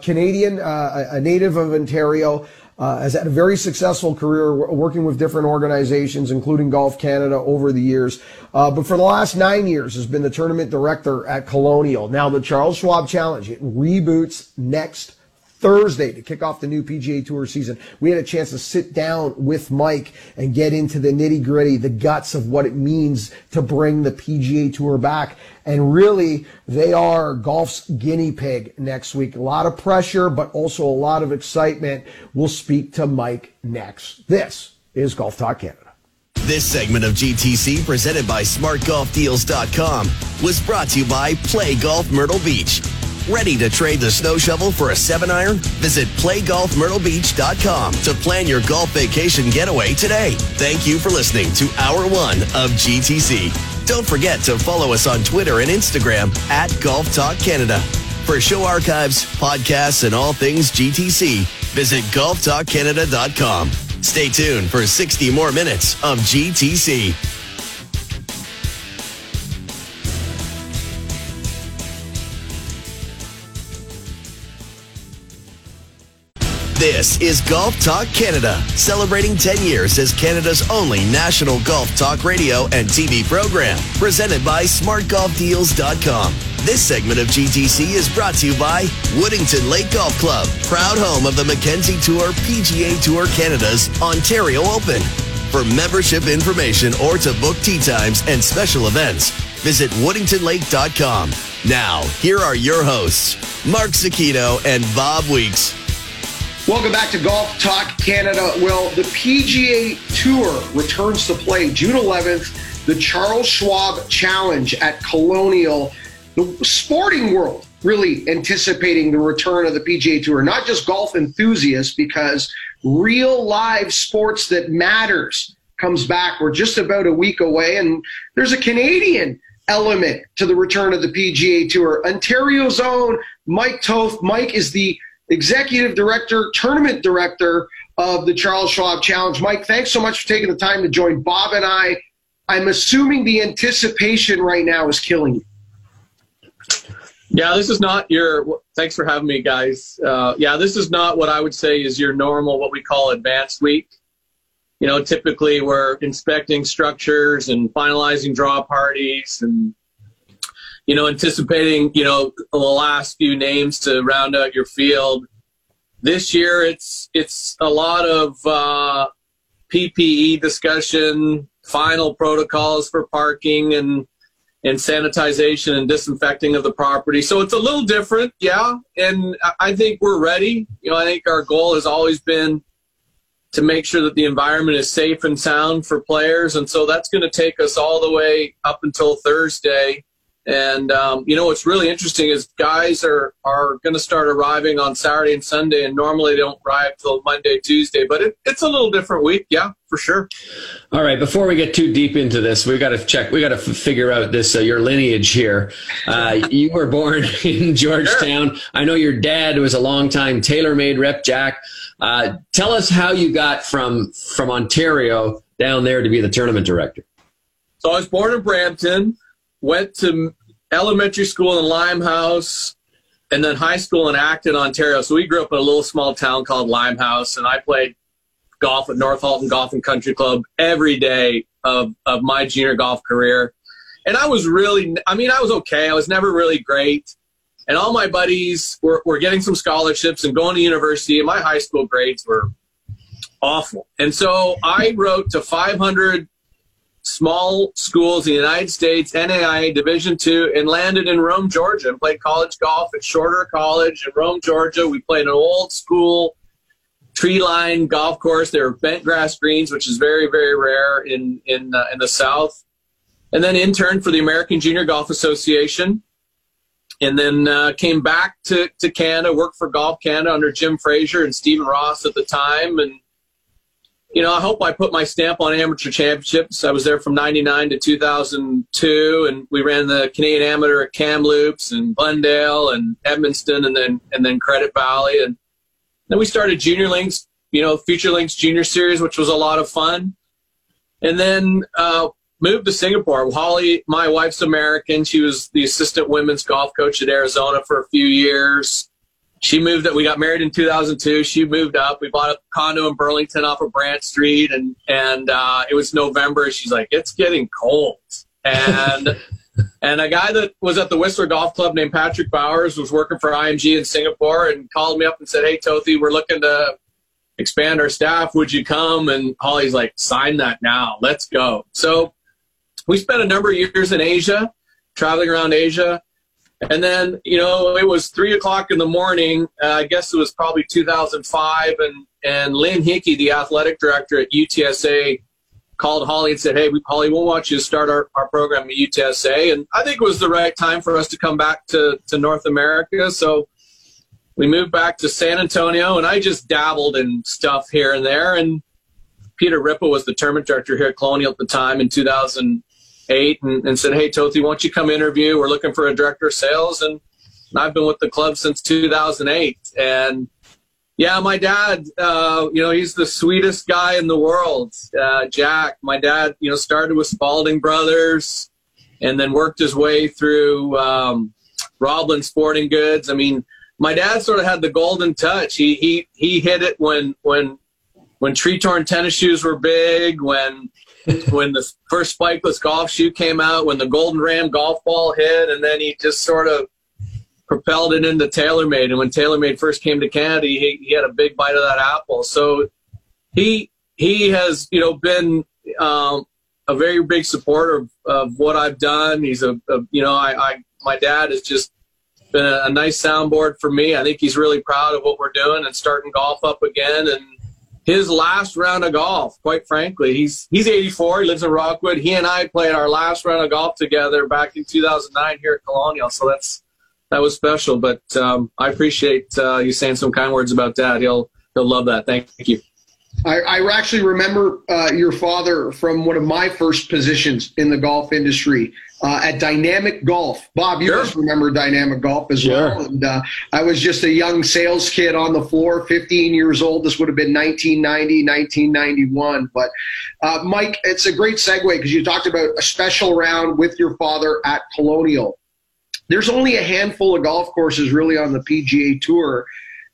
Canadian, a native of Ontario, has had a very successful career working with different organizations, including Golf Canada, over the years. But for the last 9 years, has been the tournament director at Colonial. Now the Charles Schwab Challenge, it reboots next Thursday to kick off the new PGA Tour season. We had a chance to sit down with Mike and get into the nitty-gritty, the guts of what it means to bring the PGA Tour back. And really, they are golf's guinea pig next week. A lot of pressure, but also a lot of excitement. We'll speak to Mike next. This is Golf Talk Canada. This segment of GTC, presented by SmartGolfDeals.com, was brought to you by Play Golf Myrtle Beach. Ready to trade the snow shovel for a 7-iron? Visit playgolfmyrtlebeach.com to plan your golf vacation getaway today. Thank you for listening to Hour 1 of GTC. Don't forget to follow us on Twitter and Instagram at Golf Talk Canada. For show archives, podcasts, and all things GTC, visit golftalkcanada.com. Stay tuned for 60 more minutes of GTC. This is Golf Talk Canada, celebrating 10 years as Canada's only national golf talk radio and TV program, presented by SmartGolfDeals.com. This segment of GTC is brought to you by Woodington Lake Golf Club, proud home of the Mackenzie Tour PGA Tour Canada's Ontario Open. For membership information or to book tee times and special events, visit WoodingtonLake.com. Now, here are your hosts, Mark Zecchino and Bob Weeks. Welcome back to Golf Talk Canada. Well, the PGA Tour returns to play June 11th, the Charles Schwab Challenge at Colonial. The sporting world really anticipating the return of the PGA Tour, not just golf enthusiasts, because real live sports that matters comes back. We're just about a week away, and there's a Canadian element to the return of the PGA Tour. Ontario's own Mike Toth. Mike is the Executive Director, Tournament Director of the Charles Schwab Challenge. Mike, thanks so much for taking the time to join Bob and I. I'm assuming the anticipation right now is killing you. Yeah, this is not your – thanks for having me, guys. This is not what I would say is your normal, what we call advanced week. You know, typically we're inspecting structures and finalizing draw parties and – you know, anticipating, you know, the last few names to round out your field. This year, it's a lot of PPE discussion, final protocols for parking and sanitization and disinfecting of the property. So it's a little different, yeah, and I think we're ready. You know, I think our goal has always been to make sure that the environment is safe and sound for players, and so that's going to take us all the way up until Thursday. And, you know, what's really interesting is guys are going to start arriving on Saturday and Sunday, and normally they don't arrive till Monday, Tuesday. But it's a little different week, yeah, for sure. All right, before we get too deep into this, we got to figure out this your lineage here. You were born in Georgetown. Sure. I know your dad was a longtime TaylorMade rep, Jack. Tell us how you got from Ontario down there to be the tournament director. So I was born in Brampton. Went to elementary school in Limehouse and then high school in Acton, Ontario. So we grew up in a little small town called Limehouse, and I played golf at North Halton Golf and Country Club every day of my junior golf career. And I was really – I mean, I was okay. I was never really great. And all my buddies were getting some scholarships and going to university, and my high school grades were awful. And so I wrote to 500 small schools in the United States, NAIA Division II, and landed in Rome, Georgia, and played college golf at Shorter College in Rome, Georgia. We played an old school tree-lined golf course. There were bent grass greens, which is very, very rare in the South. And then interned for the American Junior Golf Association, and then came back to Canada, worked for Golf Canada under Jim Fraser and Stephen Ross at the time, and you know, I hope I put my stamp on amateur championships. I was there from 99 to 2002, and we ran the Canadian Amateur at Kamloops and Glendale and Edmundston and then Credit Valley. And then we started Junior Links, you know, Future Links Junior Series, which was a lot of fun. And then moved to Singapore. Holly, my wife's American. She was the assistant women's golf coach at Arizona for a few years. She moved up. We got married in 2002. She moved up. We bought a condo in Burlington off of Brant Street, and it was November. She's like, it's getting cold. And and a guy that was at the Whistler Golf Club named Patrick Bowers was working for IMG in Singapore and called me up and said, hey, Tothi, we're looking to expand our staff. Would you come? And Holly's like, sign that now. Let's go. So we spent a number of years in Asia, traveling around Asia. And then, you know, it was 3 o'clock in the morning. I guess it was probably 2005. And Lynn Hickey, the athletic director at UTSA, called Holly and said, hey, Holly, we'll want you to start our program at UTSA. And I think it was the right time for us to come back to North America. So we moved back to San Antonio, and I just dabbled in stuff here and there. And Peter Ripa was the tournament director here at Colonial at the time in 2008 and said, hey, Tothi, why don't you come interview? We're looking for a director of sales. And I've been with the club since 2008. And, yeah, my dad, you know, he's the sweetest guy in the world, Jack. My dad, you know, started with Spalding Brothers and then worked his way through Roblin Sporting Goods. I mean, my dad sort of had the golden touch. He hit it when tree-torn tennis shoes were big, when the first spikeless golf shoe came out, when the Golden Ram golf ball hit, and then he just sort of propelled it into TaylorMade. And when TaylorMade first came to Canada, he had a big bite of that apple. So he has, you know, been a very big supporter of what I've done. He's my dad has just been a nice soundboard for me. I think he's really proud of what we're doing and starting golf up again. And his last round of golf, quite frankly, he's 84. He lives in Rockwood. He and I played our last round of golf together back in 2009 here at Colonial. So that was special, but I appreciate you saying some kind words about Dad. He'll love that. Thank you. I actually remember your father from one of my first positions in the golf industry at Dynamic Golf. Bob, you must remember Dynamic Golf as well. And I was just a young sales kid on the floor, 15 years old. This would have been 1990, 1991. But Mike, it's a great segue because you talked about a special round with your father at Colonial. There's only a handful of golf courses really on the PGA Tour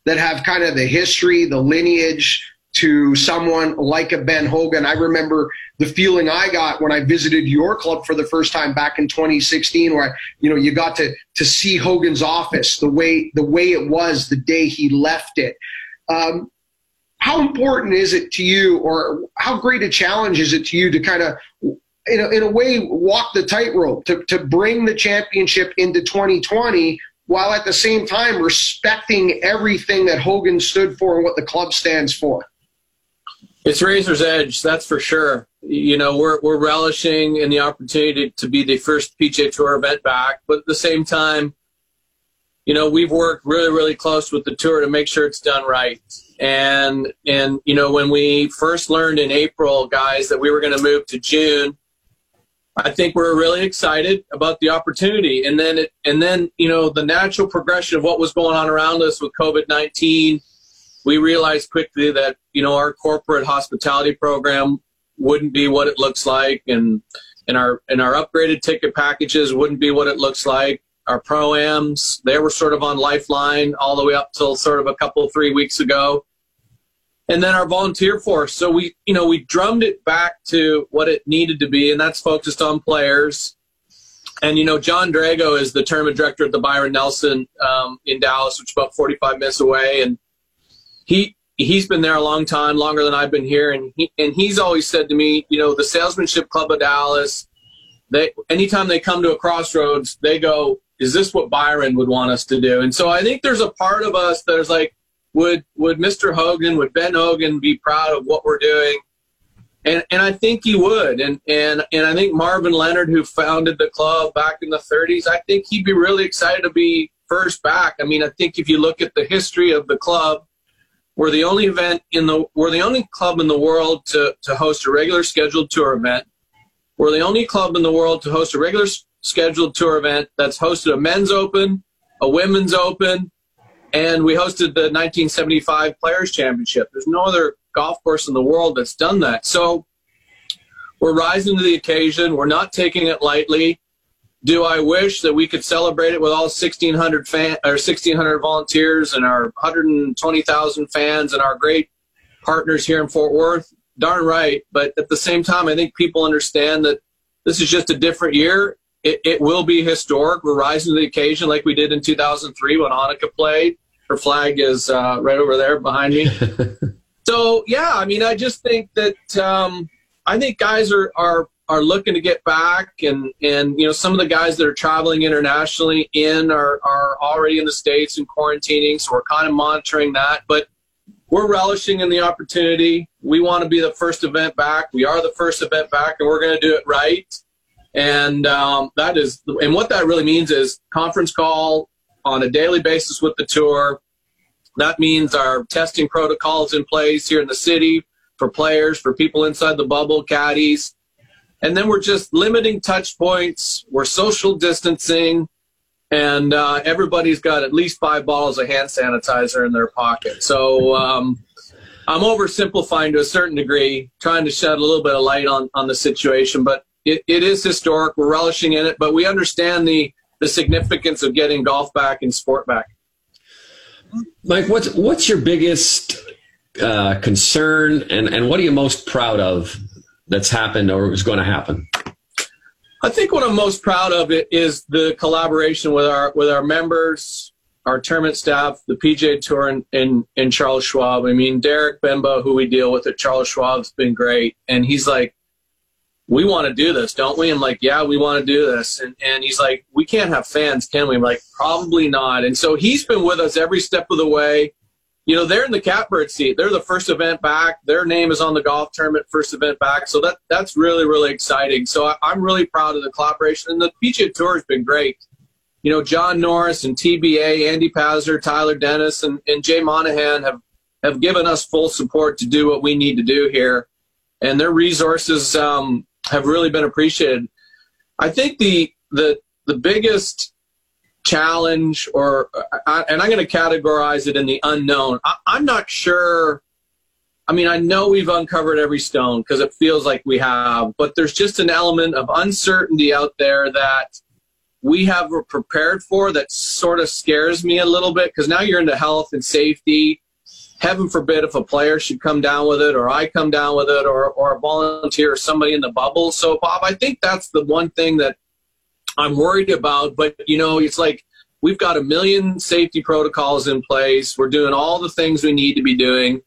that have kind of the history, the lineage to someone like a Ben Hogan. I remember the feeling I got when I visited your club for the first time back in 2016, where you got to see Hogan's office, the way it was the day he left it. How important is it to you, or how great a challenge is it to you to kind of in a way, walk the tightrope to bring the championship into 2020 while at the same time respecting everything that Hogan stood for and what the club stands for? It's razor's edge, that's for sure. You know, we're relishing in the opportunity to be the first PGA Tour event back, but at the same time, you know, we've worked really, really close with the tour to make sure it's done right. And you know, when we first learned in April, guys, that we were going to move to June, I think we're really excited about the opportunity. And then, you know, the natural progression of what was going on around us with COVID-19, we realized quickly that, you know, our corporate hospitality program wouldn't be what it looks like. And our upgraded ticket packages wouldn't be what it looks like. Our pro-ams, they were sort of on lifeline all the way up till sort of a couple, 3 weeks ago. And then our volunteer force. So we drummed it back to what it needed to be, and that's focused on players. And, you know, John Drago is the tournament director at the Byron Nelson in Dallas, which is about 45 minutes away. And he's been there a long time, longer than I've been here. And he's always said to me, you know, the Salesmanship Club of Dallas, anytime they come to a crossroads, they go, is this what Byron would want us to do? And so I think there's a part of us that is like, would Mr. Hogan, would Ben Hogan be proud of what we're doing? And I think he would. And I think Marvin Leonard, who founded the club back in the 30s, I think he'd be really excited to be first back. I mean, I think if you look at the history of the club, we're the only club in the world to host a regular scheduled tour event. We're the only club in the world to host a regular scheduled tour event that's hosted a men's open, a women's open, and we hosted the 1975 Players' Championship. There's no other golf course in the world that's done that. So We're rising to the occasion. We're not taking it lightly. Do I wish that we could celebrate it with all 1,600 fans or 1,600 volunteers and our 120,000 fans and our great partners here in Fort Worth? Darn right. But at the same time, I think people understand that this is just a different year. It will be historic. We're rising to the occasion like we did in 2003 when Annika played. Her flag is right over there behind me. So, yeah, I mean, I just think that I think guys are looking to get back, and you know, some of the guys that are traveling internationally are already in the States and quarantining, so we're kind of monitoring that. But we're relishing in the opportunity. We want to be the first event back. We are the first event back, and we're going to do it right. And what that really means is conference call on a daily basis with the tour. That means our testing protocols in place here in the city for players, for people inside the bubble, caddies. And then we're just limiting touch points. We're social distancing, and everybody's got at least 5 bottles of hand sanitizer in their pocket. So I'm oversimplifying to a certain degree, trying to shed a little bit of light on the situation. But it is historic. We're relishing in it. But we understand the significance of getting golf back and sport back. Mike, what's your biggest concern, and what are you most proud of that's happened or is going to happen? I think what I'm most proud of it is the collaboration with our members, our tournament staff, the PGA Tour, and Charles Schwab. I mean, Derek Bemba, who we deal with at Charles Schwab's been great, and he's like, "We want to do this, don't we?" I'm like, "Yeah, we want to do this." And he's like, "We can't have fans, can we?" I'm like, "Probably not." And so he's been with us every step of the way. You know, they're in the catbird seat. They're the first event back. Their name is on the golf tournament, first event back. So that's really, really exciting. So I'm really proud of the collaboration. And the PGA Tour has been great. You know, John Norris and TBA, Andy Pazzer, Tyler Dennis, and Jay Monahan have given us full support to do what we need to do here. And their resources have really been appreciated. I think the biggest challenge, and I'm going to categorize it in the unknown. I'm not sure. I mean, I know we've uncovered every stone because it feels like we have, but there's just an element of uncertainty out there that we have prepared for that sort of scares me a little bit, because now you're into health and safety. Heaven forbid if a player should come down with it, or I come down with it, or a volunteer or somebody in the bubble. So, Bob, I think that's the one thing that I'm worried about. But, you know, it's like we've got a million safety protocols in place. We're doing all the things we need to be doing.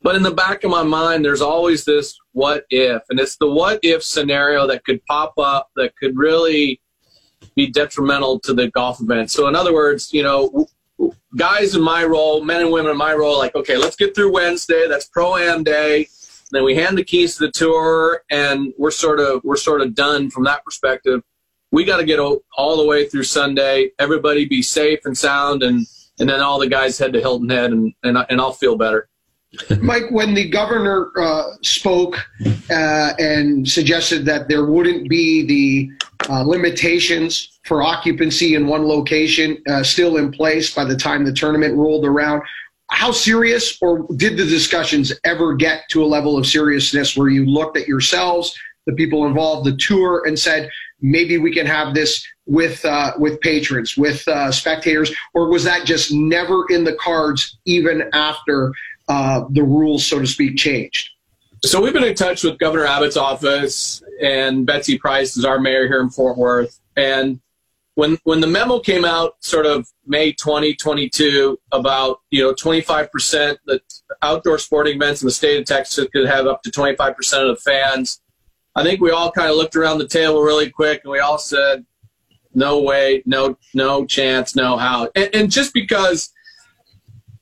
But in the back of my mind, there's always this what if. And it's the what if scenario that could pop up that could really be detrimental to the golf event. So, in other words, you know, guys in my role, men and women in my role, like, okay, let's get through Wednesday. That's Pro-Am Day. Then we hand the keys to the tour, and we're sort of done from that perspective. We got to get all the way through Sunday. Everybody be safe and sound, and then all the guys head to Hilton Head, and I'll feel better. Mike, when the governor spoke and suggested that there wouldn't be the limitations for occupancy in one location still in place by the time the tournament rolled around, how serious, or did the discussions ever get to a level of seriousness where you looked at yourselves, the people involved, the tour, and said, maybe we can have this with patrons, with spectators? Or was that just never in the cards even after the rules, so to speak, changed? So we've been in touch with Governor Abbott's office, and Betsy Price is our mayor here in Fort Worth. And when the memo came out sort of May 2022 about, you know, 25%, the outdoor sporting events in the state of Texas could have up to 25% of the fans, I think we all kind of looked around the table really quick and we all said, no way, no chance, no how. And just because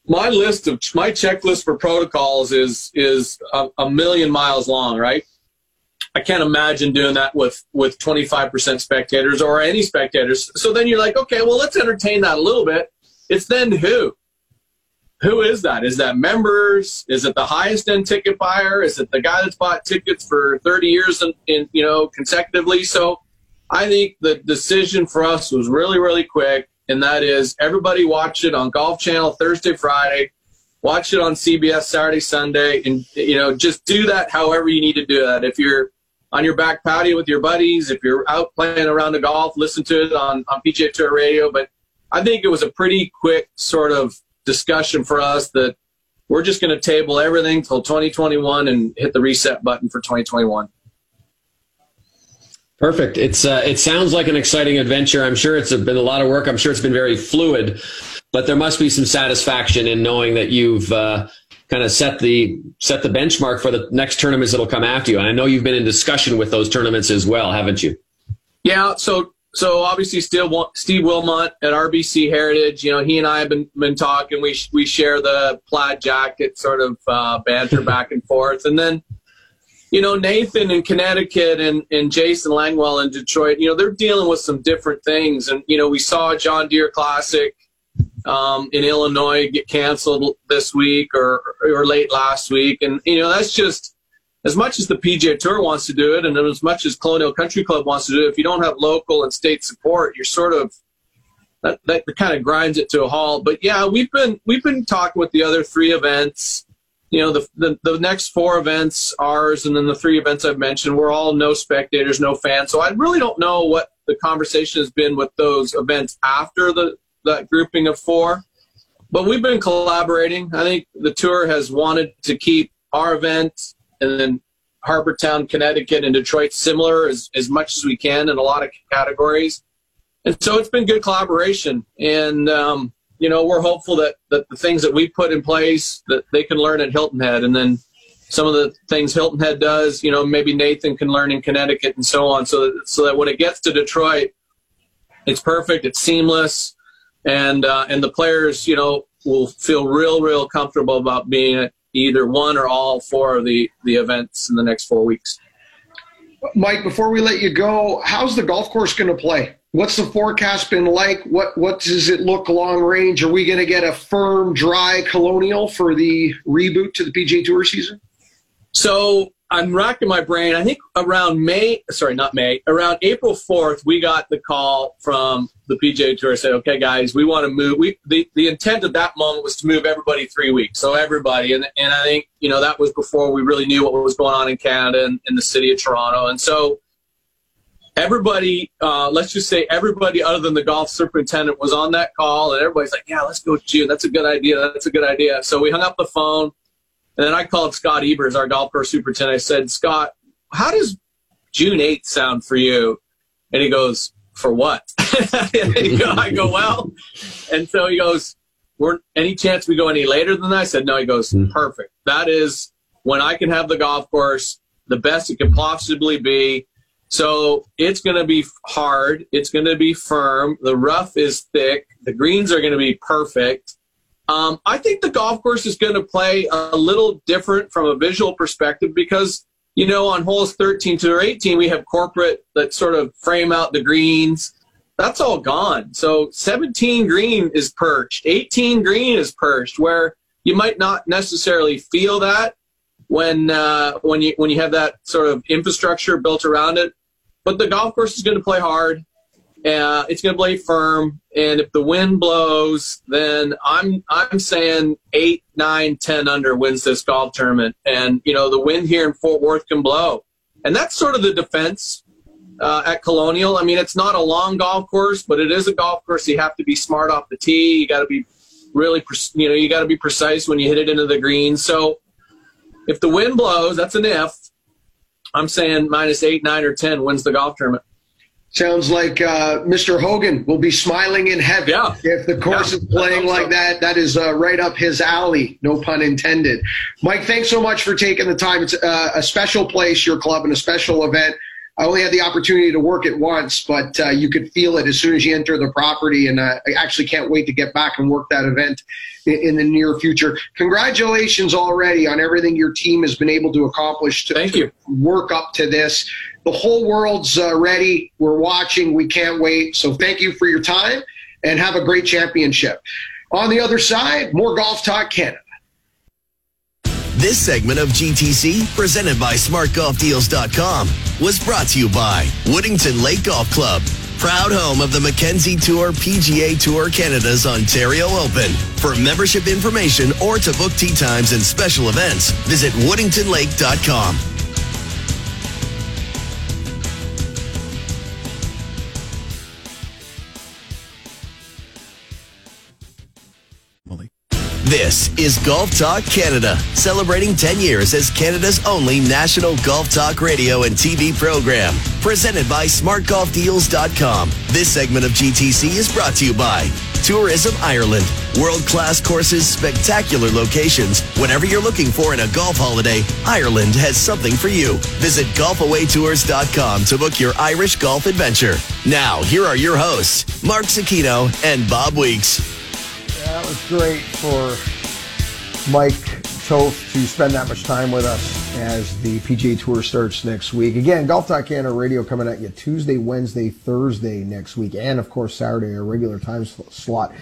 my checklist for protocols is a million miles long, right? I can't imagine doing that with 25% spectators or any spectators. So then you're like, okay, well, let's entertain that a little bit. It's then who? Who is that? Is that members? Is it the highest end ticket buyer? Is it the guy that's bought tickets for 30 years and consecutively? So I think the decision for us was really, really quick, and that is everybody watch it on Golf Channel Thursday, Friday. Watch it on CBS Saturday, Sunday, and, you know, just do that however you need to do that. If you're on your back patio with your buddies. If you're out playing around the golf, listen to it on PGA Tour radio. But I think it was a pretty quick sort of discussion for us that we're just going to table everything till 2021 and hit the reset button for 2021. Perfect. It sounds like an exciting adventure. I'm sure it's been a lot of work. I'm sure it's been very fluid, but there must be some satisfaction in knowing that you've kind of set the benchmark for the next tournaments that'll come after you. And I know you've been in discussion with those tournaments as well, haven't you? Yeah. So obviously Steve Wilmot at RBC Heritage, you know, he and I have been talking. We share the plaid jacket sort of banter back and forth. And then, you know, Nathan in Connecticut and Jason Langwell in Detroit, you know, they're dealing with some different things. And, you know, we saw a John Deere Classic in Illinois get canceled this week or late last week. And, you know, that's just as much as the PGA Tour wants to do it and as much as Colonial Country Club wants to do it. If you don't have local and state support, you're sort of that kind of grinds it to a halt. But, yeah, we've been talking with the other three events. You know, the next four events, ours, and then the three events I've mentioned, we're all no spectators, no fans. So I really don't know what the conversation has been with those events after that grouping of four. But we've been collaborating. I think the tour has wanted to keep our event and then Harbortown, Connecticut, and Detroit similar as much as we can in a lot of categories. And so it's been good collaboration. And, you know, we're hopeful that the things that we put in place that they can learn at Hilton Head, and then some of the things Hilton Head does, you know, maybe Nathan can learn in Connecticut and so on. So that when it gets to Detroit, it's perfect, it's seamless, and the players, you know, will feel real comfortable about being at either one or all four of the events in the next 4 weeks. Mike, before we let you go, how's the golf course going to play? What's the forecast been like? What does it look long range? Are we going to get a firm, dry Colonial for the reboot to the PGA Tour season? So I'm racking my brain. I think around April 4th, we got the call from the PGA Tour. I said, okay, guys, we want to move. The intent at that moment was to move everybody 3 weeks. So everybody. And I think, you know, that was before we really knew what was going on in Canada and in the city of Toronto. And so everybody, let's just say everybody other than the golf superintendent was on that call, and everybody's like, yeah, let's go to June. That's a good idea. So we hung up the phone, and then I called Scott Ebers, our golf course superintendent. I said, Scott, how does June 8th sound for you? And he goes, for what? I go, well. And so he goes, any chance we go any later than that? I said, no. He goes, perfect. That is when I can have the golf course the best it can possibly be. So it's going to be hard. It's going to be firm. The rough is thick. The greens are going to be perfect. I think the golf course is going to play a little different from a visual perspective because, you know, on holes 13 to 18, we have corporate that sort of frame out the greens. That's all gone. So 17 green is perched. 18 green is perched, where you might not necessarily feel that when you have that sort of infrastructure built around it. But the golf course is going to play hard. It's going to play firm. And if the wind blows, then I'm saying 8, 9, 10 under wins this golf tournament. And, you know, the wind here in Fort Worth can blow. And that's sort of the defense at Colonial. I mean, it's not a long golf course, but it is a golf course. You have to be smart off the tee. You got to be really, you know, you got to be precise when you hit it into the green. So if the wind blows, that's an if. I'm saying minus 8, 9, or 10 wins the golf tournament. Sounds like Mr. Hogan will be smiling in heaven. Yeah. If the course is playing like that, that is right up his alley, no pun intended. Mike, thanks so much for taking the time. It's a special place, your club, and a special event. I only had the opportunity to work it once, but you could feel it as soon as you enter the property, and I actually can't wait to get back and work that event in the near future. Congratulations already on everything your team has been able to accomplish to work up to this. The whole world's ready. We're watching. We can't wait. So thank you for your time, and have a great championship. On the other side, more Golf Talk Canada. This segment of GTC, presented by SmartGolfDeals.com, was brought to you by Woodington Lake Golf Club, proud home of the Mackenzie Tour PGA Tour Canada's Ontario Open. For membership information or to book tee times and special events, visit WoodingtonLake.com. This is Golf Talk Canada, celebrating 10 years as Canada's only national golf talk radio and TV program. Presented by SmartGolfDeals.com. This segment of GTC is brought to you by Tourism Ireland. World-class courses, spectacular locations. Whatever you're looking for in a golf holiday, Ireland has something for you. Visit golfawaytours.com to book your Irish golf adventure. Now, here are your hosts, Mark Cicchino and Bob Weeks. That was great for Mike Toth to spend that much time with us as the PGA Tour starts next week. Again, Golf Talk Canada Radio coming at you Tuesday, Wednesday, Thursday next week, and of course Saturday, our regular time slot.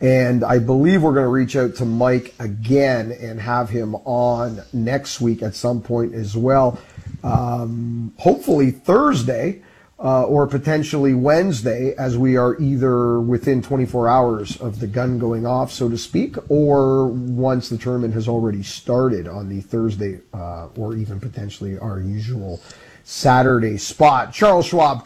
And I believe we're going to reach out to Mike again and have him on next week at some point as well. Hopefully Thursday. Or potentially Wednesday, as we are either within 24 hours of the gun going off, so to speak, or once the tournament has already started on the Thursday or even potentially our usual Saturday spot. Charles Schwab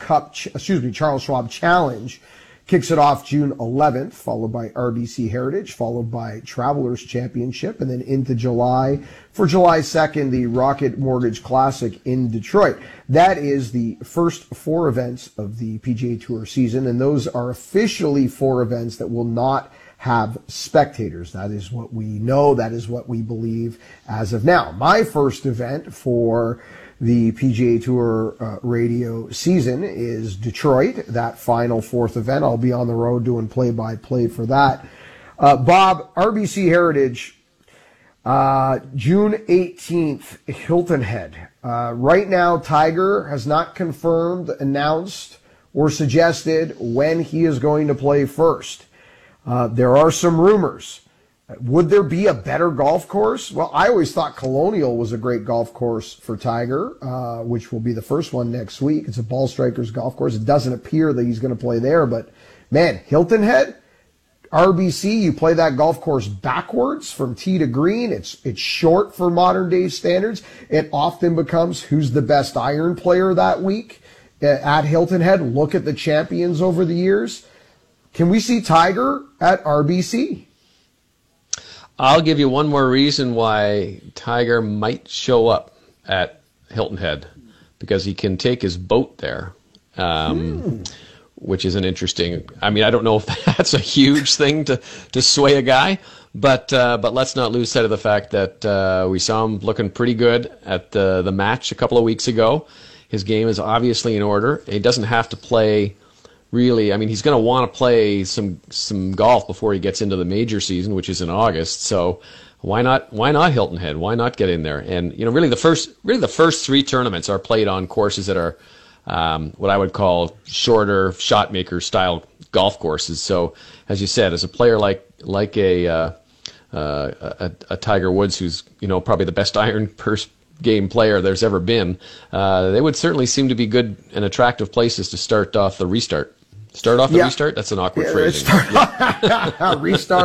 Challenge kicks it off June 11th, followed by RBC Heritage, followed by Travelers Championship, and then into July. For July 2nd, the Rocket Mortgage Classic in Detroit. That is the first four events of the PGA Tour season, and those are officially four events that will not have spectators. That is what we know. That is what we believe as of now. My first event for the PGA Tour radio season is Detroit, that final fourth event. I'll be on the road doing play-by-play for that. Bob, RBC Heritage, June 18th, Hilton Head. Right now, Tiger has not confirmed, announced, or suggested when he is going to play first. There are some rumors. Would there be a better golf course? Well, I always thought Colonial was a great golf course for Tiger, which will be the first one next week. It's a ball strikers golf course. It doesn't appear that he's going to play there, but man, Hilton Head, RBC, you play that golf course backwards from tee to green. It's short for modern day standards. It often becomes who's the best iron player that week at Hilton Head. Look at the champions over the years. Can we see Tiger at RBC? I'll give you one more reason why Tiger might show up at Hilton Head, because he can take his boat there, which is an interesting. I mean, I don't know if that's a huge thing to sway a guy, but let's not lose sight of the fact that we saw him looking pretty good at the match a couple of weeks ago. His game is obviously in order. He doesn't have to play. Really, I mean, he's going to want to play some golf before he gets into the major season, which is in August. So why not Hilton Head? Why not get in there? And you know, really the first three tournaments are played on courses that are what I would call shorter shot maker style golf courses. So as you said, as a player like a Tiger Woods, who's, you know, probably the best iron game player there's ever been, they would certainly seem to be good and attractive places to start off the restart. Start off the restart? That's an awkward phrasing. Restart,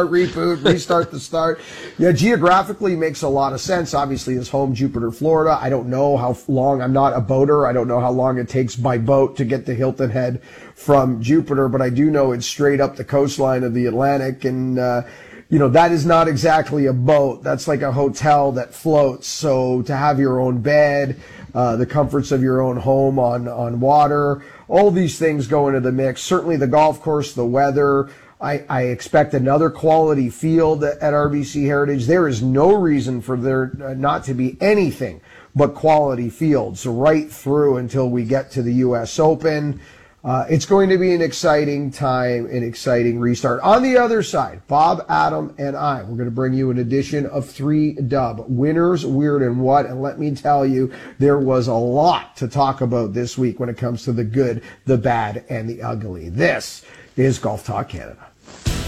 reboot, restart the start. Yeah, geographically makes a lot of sense. Obviously, his home, Jupiter, Florida. I don't know how long. I'm not a boater. I don't know how long it takes by boat to get to Hilton Head from Jupiter, but I do know it's straight up the coastline of the Atlantic, and you know, that is not exactly a boat. That's like a hotel that floats. So to have your own bed, the comforts of your own home on water, all these things go into the mix. Certainly the golf course, the weather. I expect another quality field at RBC Heritage. There is no reason for there not to be anything but quality fields right through until we get to the U.S. Open. It's going to be an exciting time, an exciting restart. On the other side, Bob, Adam, and I, we're going to bring you an edition of 3Dub, Winners, Weird, and What. And let me tell you, there was a lot to talk about this week when it comes to the good, the bad, and the ugly. This is Golf Talk Canada.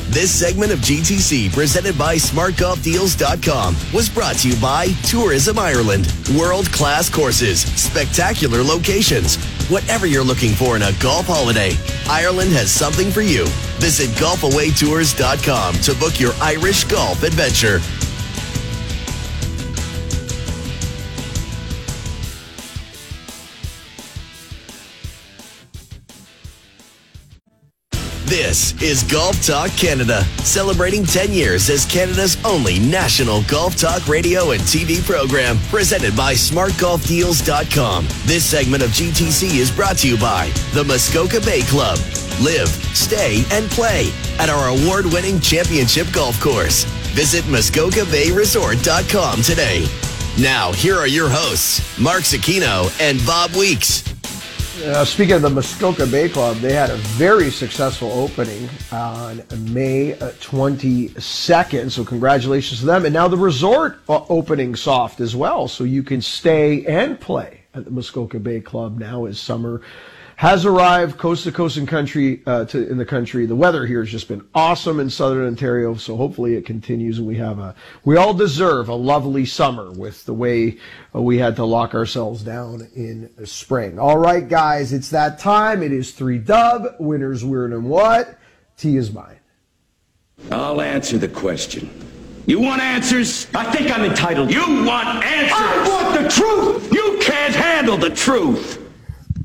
This segment of GTC, presented by SmartGolfDeals.com, was brought to you by Tourism Ireland. World-class courses, spectacular locations. Whatever you're looking for in a golf holiday, Ireland has something for you. Visit GolfAwayTours.com to book your Irish golf adventure. This is Golf Talk Canada, celebrating 10 years as Canada's only national golf talk radio and TV program, presented by SmartGolfDeals.com. This segment of GTC is brought to you by the Muskoka Bay Club. Live, stay, and play at our award-winning championship golf course. Visit MuskokaBayResort.com today. Now, here are your hosts, Mark Cicchino and Bob Weeks. Speaking of the Muskoka Bay Club, they had a very successful opening on May 22nd, so congratulations to them. And now the resort opening soft as well, so you can stay and play at the Muskoka Bay Club now as summer has arrived coast to coast in the country. The weather here has just been awesome in southern Ontario, so hopefully it continues. And we all deserve a lovely summer with the way we had to lock ourselves down in spring. All right, guys, it's that time. It is three dub. Winners, weird, and what? T is mine. I'll answer the question. You want answers? I think I'm entitled. You want answers? I want the truth. You can't handle the truth.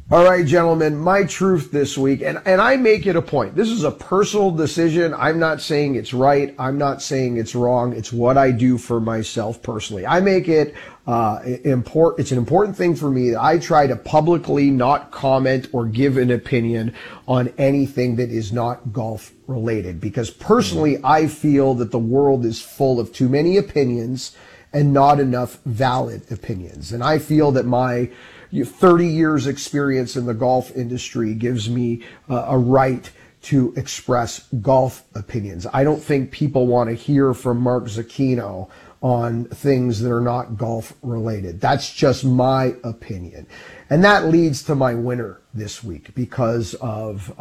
All right, gentlemen, my truth this week, and I make it a point. This is a personal decision. I'm not saying it's right. I'm not saying it's wrong. It's what I do for myself personally. I make it it's an important thing for me that I try to publicly not comment or give an opinion on anything that is not golf related, because personally I feel that the world is full of too many opinions and not enough valid opinions. And I feel that my 30 years experience in the golf industry gives me a right to express golf opinions. I don't think people want to hear from Mark Cicchino on things that are not golf related. That's just my opinion. And that leads to my winner this week, because of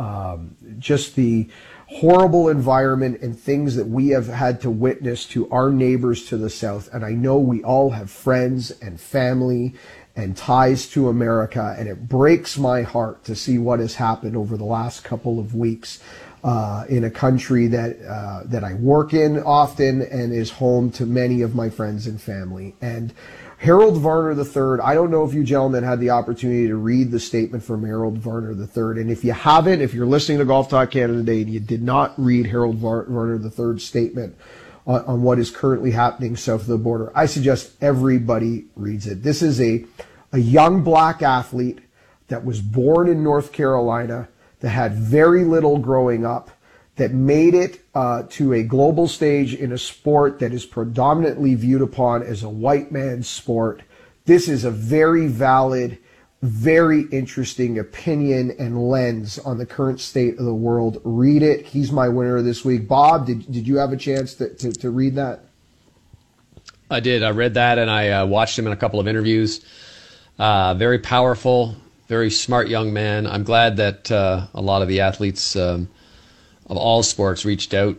just the horrible environment and things that we have had to witness to our neighbors to the south. And I know we all have friends and family and ties to America, and it breaks my heart to see what has happened over the last couple of weeks in a country that I work in often and is home to many of my friends and family. And Harold Varner III, I don't know if you gentlemen had the opportunity to read the statement from Harold Varner III, and if you haven't, if you're listening to Golf Talk Canada today and you did not read Harold Varner III's statement on what is currently happening south of the border, I suggest everybody reads it. This is a young black athlete that was born in North Carolina, that had very little growing up, that made it to a global stage in a sport that is predominantly viewed upon as a white man's sport. This is a very valid, very interesting opinion and lens on the current state of the world. Read it. He's my winner this week. Bob, did you have a chance to read that? I did. I read that, and I watched him in a couple of interviews. Very powerful, very smart young man. I'm glad that a lot of the athletes of all sports reached out,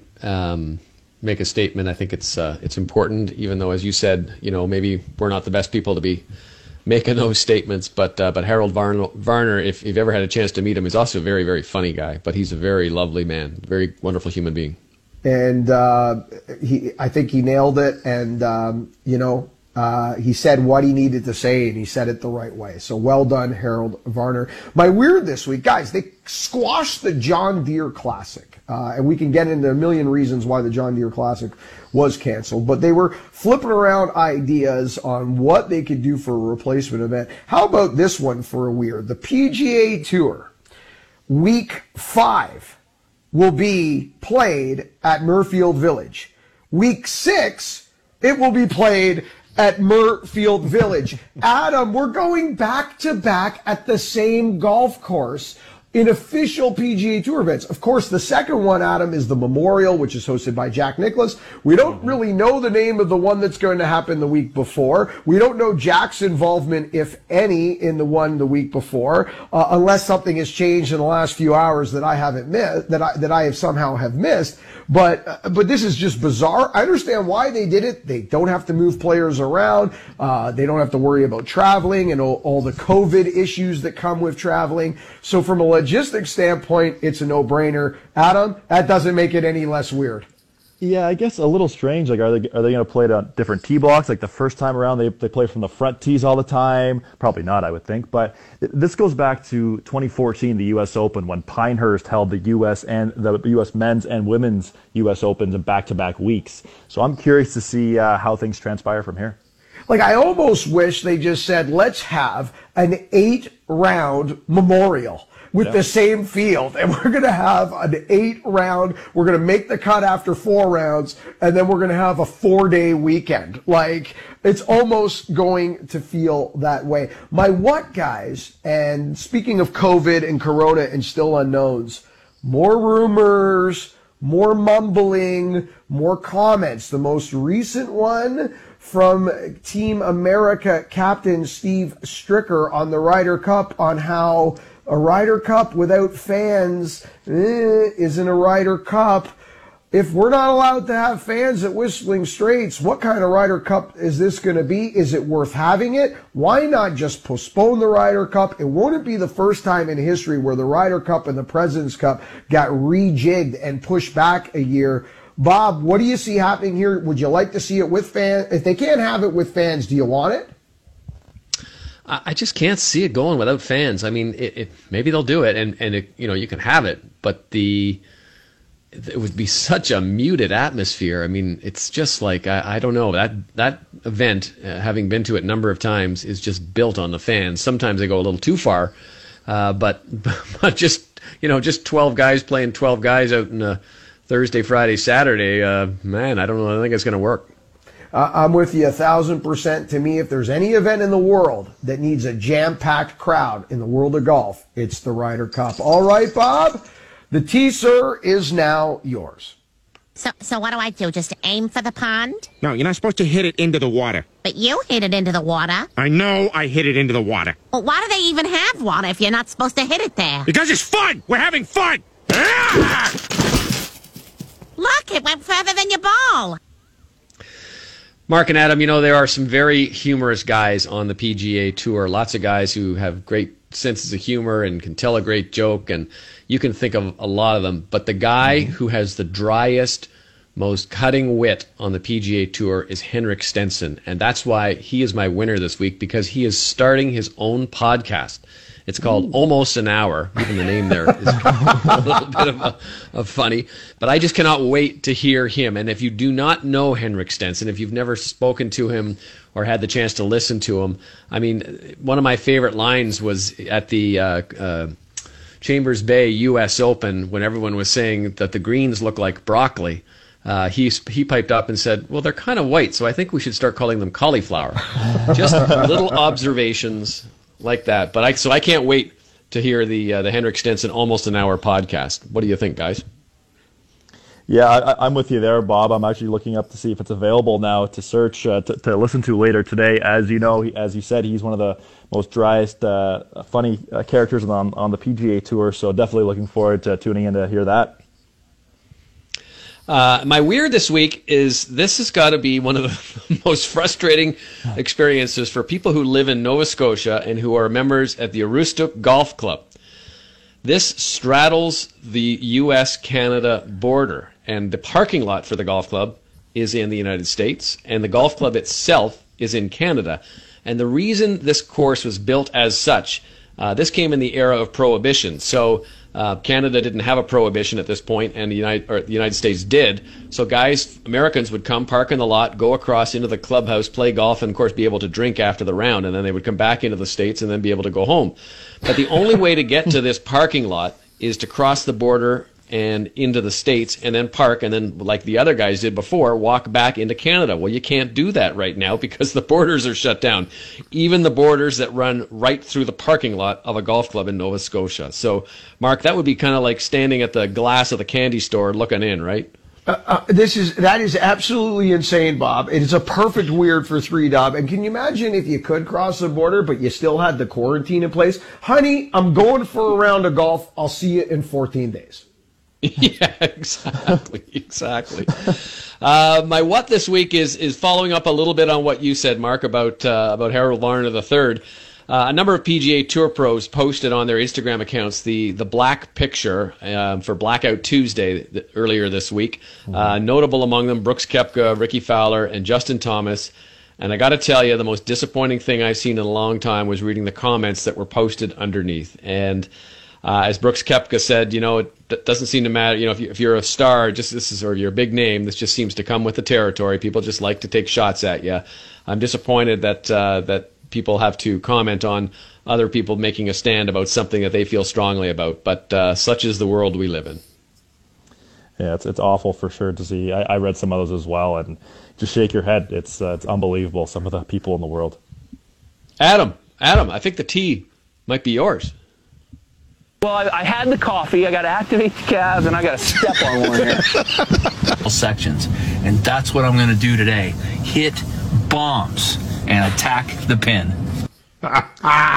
make a statement. I think it's important, even though, as you said, maybe we're not the best people to be making those statements, but Harold Varner, if you've ever had a chance to meet him, is also a very, very funny guy, but he's a very lovely man, very wonderful human being. And I think he nailed it, and he said what he needed to say, and he said it the right way. So well done, Harold Varner. My weird this week, guys, they squashed the John Deere Classic. And we can get into a million reasons why the John Deere Classic was canceled, but they were flipping around ideas on what they could do for a replacement event. How about this one for a weird? The PGA Tour Week 5 will be played at Murrfield Village. Week 6, it will be played at Murrfield Village. Adam, we're going back to back at the same golf course in official PGA Tour events. Of course, the second one, Adam, is the Memorial, which is hosted by Jack Nicklaus. We don't really know the name of the one that's going to happen the week before. We don't know Jack's involvement, if any, in the one the week before, unless something has changed in the last few hours that I haven't missed, that I have somehow missed. But this is just bizarre. I understand why they did it. They don't have to move players around. They don't have to worry about traveling and all the COVID issues that come with traveling. So from a logistics standpoint, it's a no-brainer. Adam, that doesn't make it any less weird. Yeah, I guess a little strange. Like, are they going to play it on different tee blocks? Like the first time around, they play from the front tees all the time. Probably not, I would think. But this goes back to 2014, the U.S. Open, when Pinehurst held the U.S. and the U.S. men's and women's U.S. Opens in back-to-back weeks. So I'm curious to see how things transpire from here. Like, I almost wish they just said, let's have an 8-round memorial with the same field, and we're going to have an 8-round, we're going to make the cut after 4 rounds, and then we're going to have a 4-day weekend. Like, it's almost going to feel that way. My what, guys, and speaking of COVID and Corona and still unknowns, more rumors, more mumbling, more comments. The most recent one from Team America captain Steve Stricker on the Ryder Cup on how a Ryder Cup without fans isn't a Ryder Cup. If we're not allowed to have fans at Whistling Straits, what kind of Ryder Cup is this going to be? Is it worth having it? Why not just postpone the Ryder Cup? It won't be the first time in history where the Ryder Cup and the President's Cup got rejigged and pushed back a year. Bob, what do you see happening here? Would you like to see it with fans? If they can't have it with fans, do you want it? I just can't see it going without fans. I mean, maybe they'll do it, and you know, you can have it, but it would be such a muted atmosphere. I mean, it's just like, I don't know, that event, having been to it a number of times, is just built on the fans. Sometimes they go a little too far, but just, you know, just 12 guys playing 12 guys out in a Thursday, Friday, Saturday, man, I don't know. I think it's going to work. I'm with you 1,000%. To me, if there's any event in the world that needs a jam-packed crowd in the world of golf, it's the Ryder Cup. All right, Bob, the tee, sir, is now yours. So what do I do? Just aim for the pond? No, you're not supposed to hit it into the water. But you hit it into the water. I know I hit it into the water. Well, why do they even have water if you're not supposed to hit it there? Because it's fun! We're having fun! Ah! Look, it went further than your ball. Mark and Adam, you know, there are some very humorous guys on the PGA Tour. Lots of guys who have great senses of humor and can tell a great joke, and you can think of a lot of them. But the guy who has the driest, most cutting wit on the PGA Tour is Henrik Stenson, and that's why he is my winner this week, because he is starting his own podcast. It's called Almost an Hour. Even the name there is a little bit of funny. But I just cannot wait to hear him. And if you do not know Henrik Stenson, if you've never spoken to him or had the chance to listen to him, I mean, one of my favorite lines was at the Chambers Bay U.S. Open when everyone was saying that the greens look like broccoli. He piped up and said, well, they're kind of white, so I think we should start calling them cauliflower. Just little observations like that. But I can't wait to hear the Henrik Stenson Almost an Hour podcast. What do you think, guys? Yeah, I'm with you there, Bob. I'm actually looking up to see if it's available now to search, to listen to later today. As you know, as you said, he's one of the most driest, funny characters on the PGA Tour. So definitely looking forward to tuning in to hear that. My weird this week is this has got to be one of the most frustrating experiences for people who live in Nova Scotia and who are members at the Aroostook Golf Club. This straddles the U.S.-Canada border, and the parking lot for the golf club is in the United States, and the golf club itself is in Canada. And the reason this course was built as such, this came in the era of Prohibition. So Canada didn't have a prohibition at this point, and the United States did. So guys, Americans would come, park in the lot, go across into the clubhouse, play golf, and of course be able to drink after the round, and then they would come back into the States and then be able to go home. But the only way to get to this parking lot is to cross the border and into the States and then park and then, like the other guys did before, walk back into Canada. Well, you can't do that right now because the borders are shut down, even the borders that run right through the parking lot of a golf club in Nova Scotia. So, Mark, that would be kind of like standing at the glass of the candy store looking in, right? That is absolutely insane, Bob. It is a perfect weird for 3Dob. And can you imagine if you could cross the border, but you still had the quarantine in place? Honey, I'm going for a round of golf. I'll see you in 14 days. Yeah, exactly. My what this week is following up a little bit on what you said, Mark, about Harold Varner III. A number of PGA Tour pros posted on their Instagram accounts the black picture for Blackout Tuesday earlier this week. Notable among them, Brooks Koepka, Ricky Fowler, and Justin Thomas. And I got to tell you, the most disappointing thing I've seen in a long time was reading the comments that were posted underneath. And as Brooks Koepka said, you know, it doesn't seem to matter. You know, if you're a star, or you're a big name, this just seems to come with the territory. People just like to take shots at you. I'm disappointed that that people have to comment on other people making a stand about something that they feel strongly about. But such is the world we live in. Yeah, it's awful for sure to see. I read some others as well, and just shake your head. It's unbelievable, some of the people in the world. Adam, I think the tea might be yours. Well, I had the coffee. I got to activate the calves, and I got to step on one here. Sections, and that's what I'm going to do today. Hit bombs and attack the pin.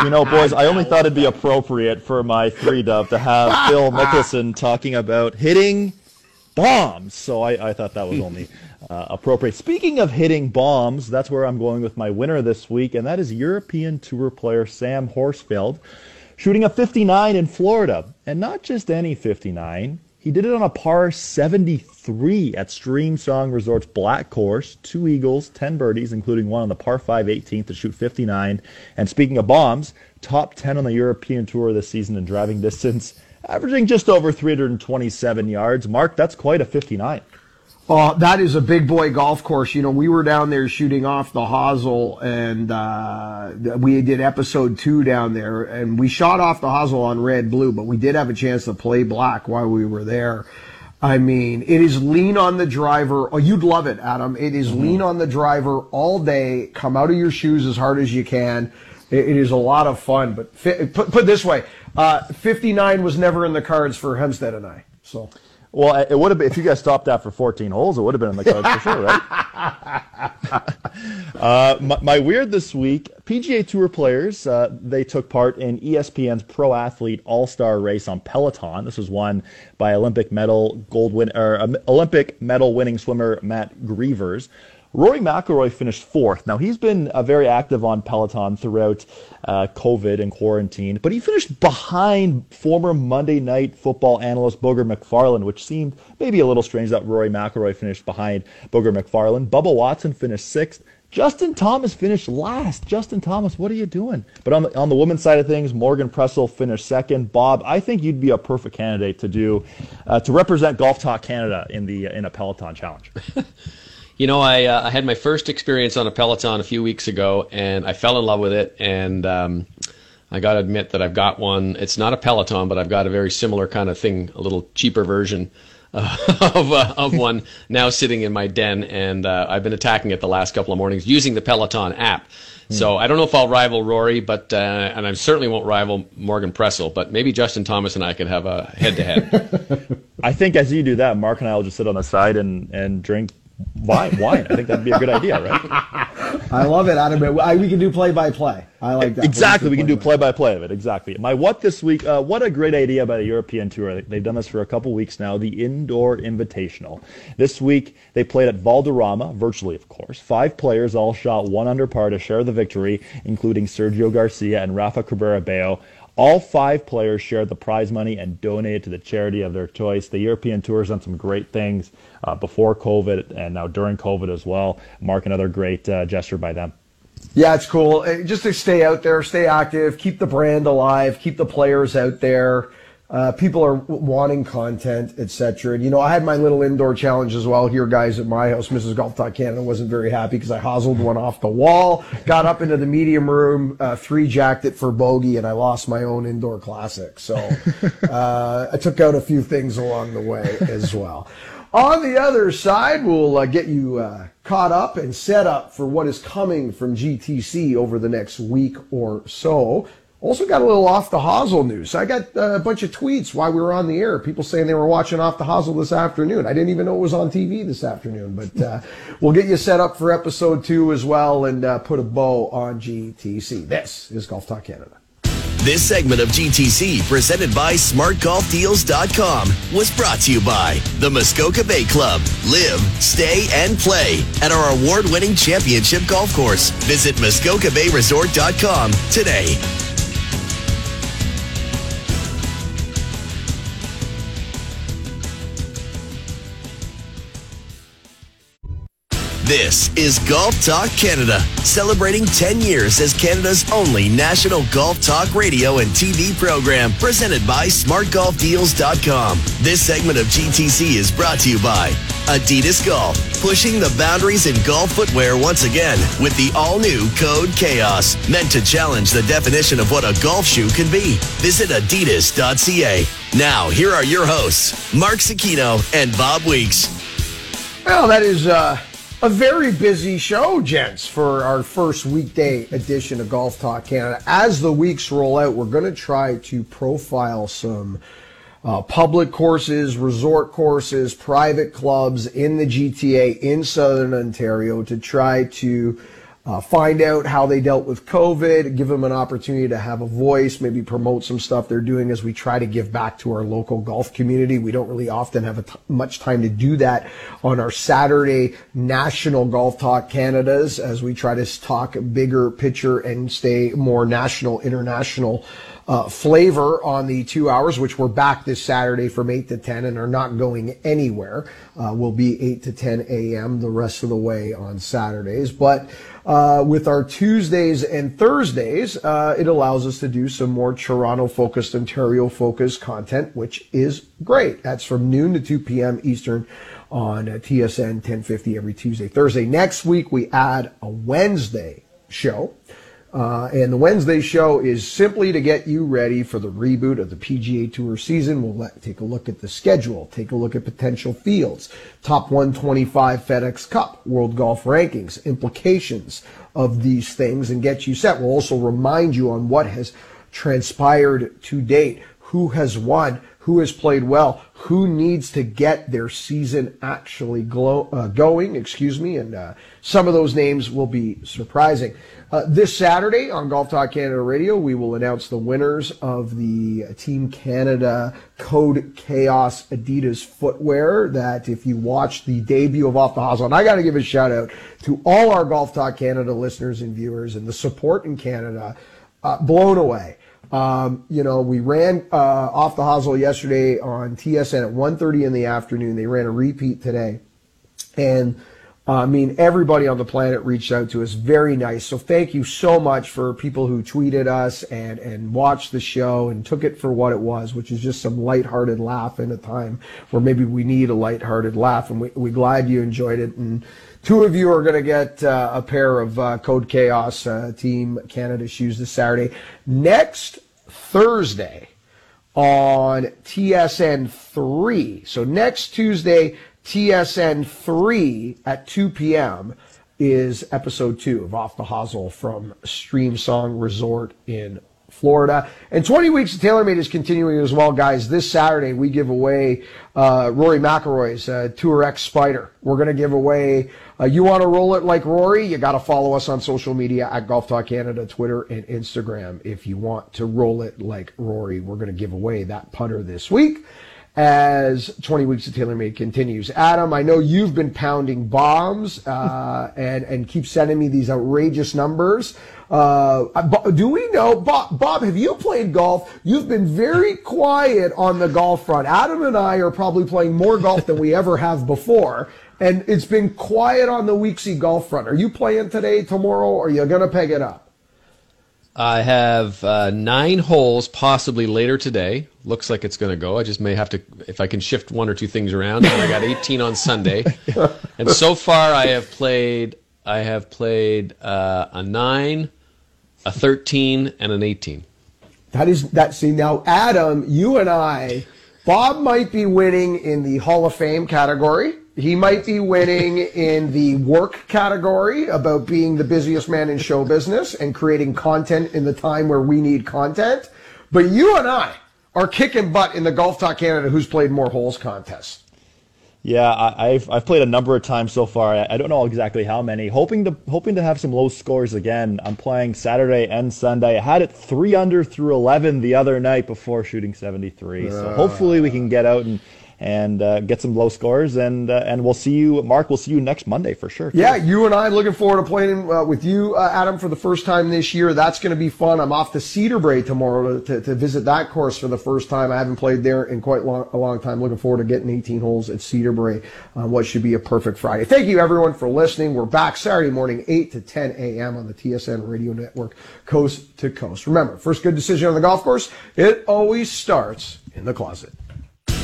You know, boys, I only thought it'd be appropriate for my three dub to have Phil Mickelson talking about hitting bombs. So I thought that was only appropriate. Speaking of hitting bombs, that's where I'm going with my winner this week, and that is European Tour player Sam Horsfeld, shooting a 59 in Florida. And not just any 59. He did it on a par 73 at Streamsong Resort's Black Course. 2 eagles, 10 birdies, including one on the par 5 18th to shoot 59. And speaking of bombs, top 10 on the European Tour this season in driving distance, averaging just over 327 yards. Mark, that's quite a 59. That is a big boy golf course. You know, we were down there shooting Off the Hosel, and we did episode 2 down there, and we shot Off the Hosel on red blue, but we did have a chance to play black while we were there. I mean, it is lean on the driver. Oh, you'd love it, Adam. It is lean on the driver all day. Come out of your shoes as hard as you can. It is a lot of fun, but put it this way, 59 was never in the cards for Hempstead and I, so... Well, it would have been, if you guys stopped that for 14 holes, it would have been in the cards for sure, right? My weird this week, PGA Tour players, they took part in ESPN's Pro Athlete All-Star Race on Peloton. This was won by Olympic medal winning swimmer Matt Grevers. Rory McIlroy finished 4th. Now, he's been very active on Peloton throughout COVID and quarantine, but he finished behind former Monday Night Football analyst Booger McFarlane, which seemed maybe a little strange that Rory McIlroy finished behind Booger McFarlane. Bubba Watson finished 6th. Justin Thomas finished last. Justin Thomas, what are you doing? But on the women's side of things, Morgan Pressel finished 2nd. Bob, I think you'd be a perfect candidate to represent Golf Talk Canada in a Peloton challenge. You know, I had my first experience on a Peloton a few weeks ago, and I fell in love with it, and I got to admit that I've got one. It's not a Peloton, but I've got a very similar kind of thing, a little cheaper version of one now sitting in my den, and I've been attacking it the last couple of mornings using the Peloton app. So I don't know if I'll rival Rory, but and I certainly won't rival Morgan Pressel, but maybe Justin Thomas and I could have a head-to-head. I think as you do that, Mark and I will just sit on the side and drink wine. I think that'd be a good idea, right? I love it, Adam. We can do play-by-play. I like that. Exactly. We can do play-by-play of it. Exactly. My what this week, what a great idea by the European Tour. They've done this for a couple weeks now, the Indoor Invitational. This week, they played at Valderrama, virtually, of course. 5 players all shot 1 under par to share the victory, including Sergio Garcia and Rafa Cabrera-Bello. All 5 players shared the prize money and donated to the charity of their choice. The European Tour has done some great things before COVID and now during COVID as well. Mark, another great gesture by them. Yeah, it's cool. Just to stay out there, stay active, keep the brand alive, keep the players out there. People are wanting content, etc. And, you know, I had my little indoor challenge as well here, guys, at my house. Mrs. Golf Talk Canada wasn't very happy because I hosled one off the wall, got up into the medium room, 3-jacked it for bogey, and I lost my own indoor classic. So I took out a few things along the way as well. On the other side, we'll get you caught up and set up for what is coming from GTC over the next week or so. Also got a little Off the Hosel news. I got a bunch of tweets while we were on the air, people saying they were watching Off the Hosel this afternoon. I didn't even know it was on TV this afternoon, but we'll get you set up for episode 2 as well and put a bow on GTC. This is Golf Talk Canada. This segment of GTC, presented by SmartGolfDeals.com, was brought to you by the Muskoka Bay Club. Live, stay, and play at our award-winning championship golf course. Visit MuskokaBayResort.com today. This is Golf Talk Canada, celebrating 10 years as Canada's only national golf talk radio and TV program, presented by SmartGolfDeals.com. This segment of GTC is brought to you by Adidas Golf, pushing the boundaries in golf footwear once again with the all-new Code Chaos, meant to challenge the definition of what a golf shoe can be. Visit adidas.ca. Now, here are your hosts, Mark Cicchino and Bob Weeks. Well, that is... a very busy show, gents, for our first weekday edition of Golf Talk Canada. As the weeks roll out, we're going to try to profile some public courses, resort courses, private clubs in the GTA, in Southern Ontario, to try to find out how they dealt with COVID, give them an opportunity to have a voice, maybe promote some stuff they're doing as we try to give back to our local golf community. We don't really often have much time to do that on our Saturday National Golf Talk Canadas, as we try to talk bigger picture and stay more national, international flavor on the 2 hours, which we're back this Saturday from 8 to 10 and are not going anywhere. We'll be 8 to 10 a.m. the rest of the way on Saturdays. But with our Tuesdays and Thursdays, it allows us to do some more Toronto-focused, Ontario-focused content, which is great. That's from noon to 2 p.m. Eastern on TSN 1050 every Tuesday, Thursday. Next week, we add a Wednesday show. And the Wednesday show is simply to get you ready for the reboot of the PGA Tour season. We'll take a look at the schedule, take a look at potential fields, top 125 FedEx Cup, World Golf Rankings, implications of these things, and get you set. We'll also remind you on what has transpired to date, who has won, who has played well, who needs to get their season actually going, and some of those names will be surprising. This Saturday on Golf Talk Canada Radio, we will announce the winners of the Team Canada Code Chaos Adidas footwear that, if you watched the debut of Off the Hosel, and I got to give a shout out to all our Golf Talk Canada listeners and viewers and the support in Canada, blown away. We ran Off the Hosel yesterday on TSN at 1:30 in the afternoon. They ran a repeat today. And, everybody on the planet reached out to us. Very nice. So thank you so much for people who tweeted us and watched the show and took it for what it was, which is just some lighthearted laugh in a time where maybe we need a lighthearted laugh. And we're glad you enjoyed it. And two of you are going to get a pair of Code Chaos Team Canada shoes this Saturday. Next Thursday on TSN 3, so next Tuesday, TSN 3 at 2 p.m. is episode 2 of Off the Hosel from Stream Song Resort in Florida. And 20 Weeks of TaylorMade is continuing as well, guys. This Saturday, we give away Rory McIlroy's Tour X Spider. We're going to give away, you want to roll it like Rory? You got to follow us on social media at Golf Talk Canada, Twitter, and Instagram if you want to roll it like Rory. We're going to give away that putter this week as 20 Weeks of TaylorMade continues. Adam, I know you've been pounding bombs and keep sending me these outrageous numbers. Do we know, Bob, have you played golf? You've been very quiet on the golf front. Adam and I are probably playing more golf than we ever have before, and it's been quiet on the Weeksy golf front. Are you playing today, tomorrow, or are you going to peg it up? I have 9 holes, possibly later today. Looks like it's going to go. I just may have to, if I can shift one or two things around. I got 18 on Sunday. And so far I have played a 9, a 13, and an 18. See, now, Adam, you and I, Bob might be winning in the Hall of Fame category. He might be winning in the work category about being the busiest man in show business and creating content in the time where we need content. But you and I are kicking butt in the Golf Talk Canada Who's Played More Holes contest. Yeah, I've played a number of times so far. I don't know exactly how many. Hoping to have some low scores again. I'm playing Saturday and Sunday. I had it 3 under through 11 the other night before shooting 73. So hopefully we can get out and get some low scores, and we'll see you, Mark, we'll see you next Monday for sure. Yeah, you and I looking forward to playing with you, Adam, for the first time this year. That's going to be fun. I'm off to Cedarbrae tomorrow to visit that course for the first time. I haven't played there in quite a long time. Looking forward to getting 18 holes at Cedarbrae on what should be a perfect Friday. Thank you, everyone, for listening. We're back Saturday morning, 8 to 10 a.m. on the TSN Radio Network, coast to coast. Remember, first good decision on the golf course, it always starts in the closet.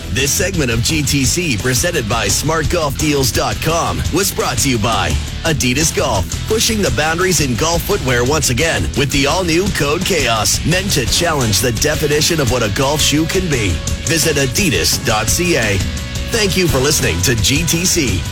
This segment of GTC, presented by SmartGolfDeals.com, was brought to you by Adidas Golf, pushing the boundaries in golf footwear once again with the all-new Code Chaos, meant to challenge the definition of what a golf shoe can be. Visit adidas.ca. Thank you for listening to GTC.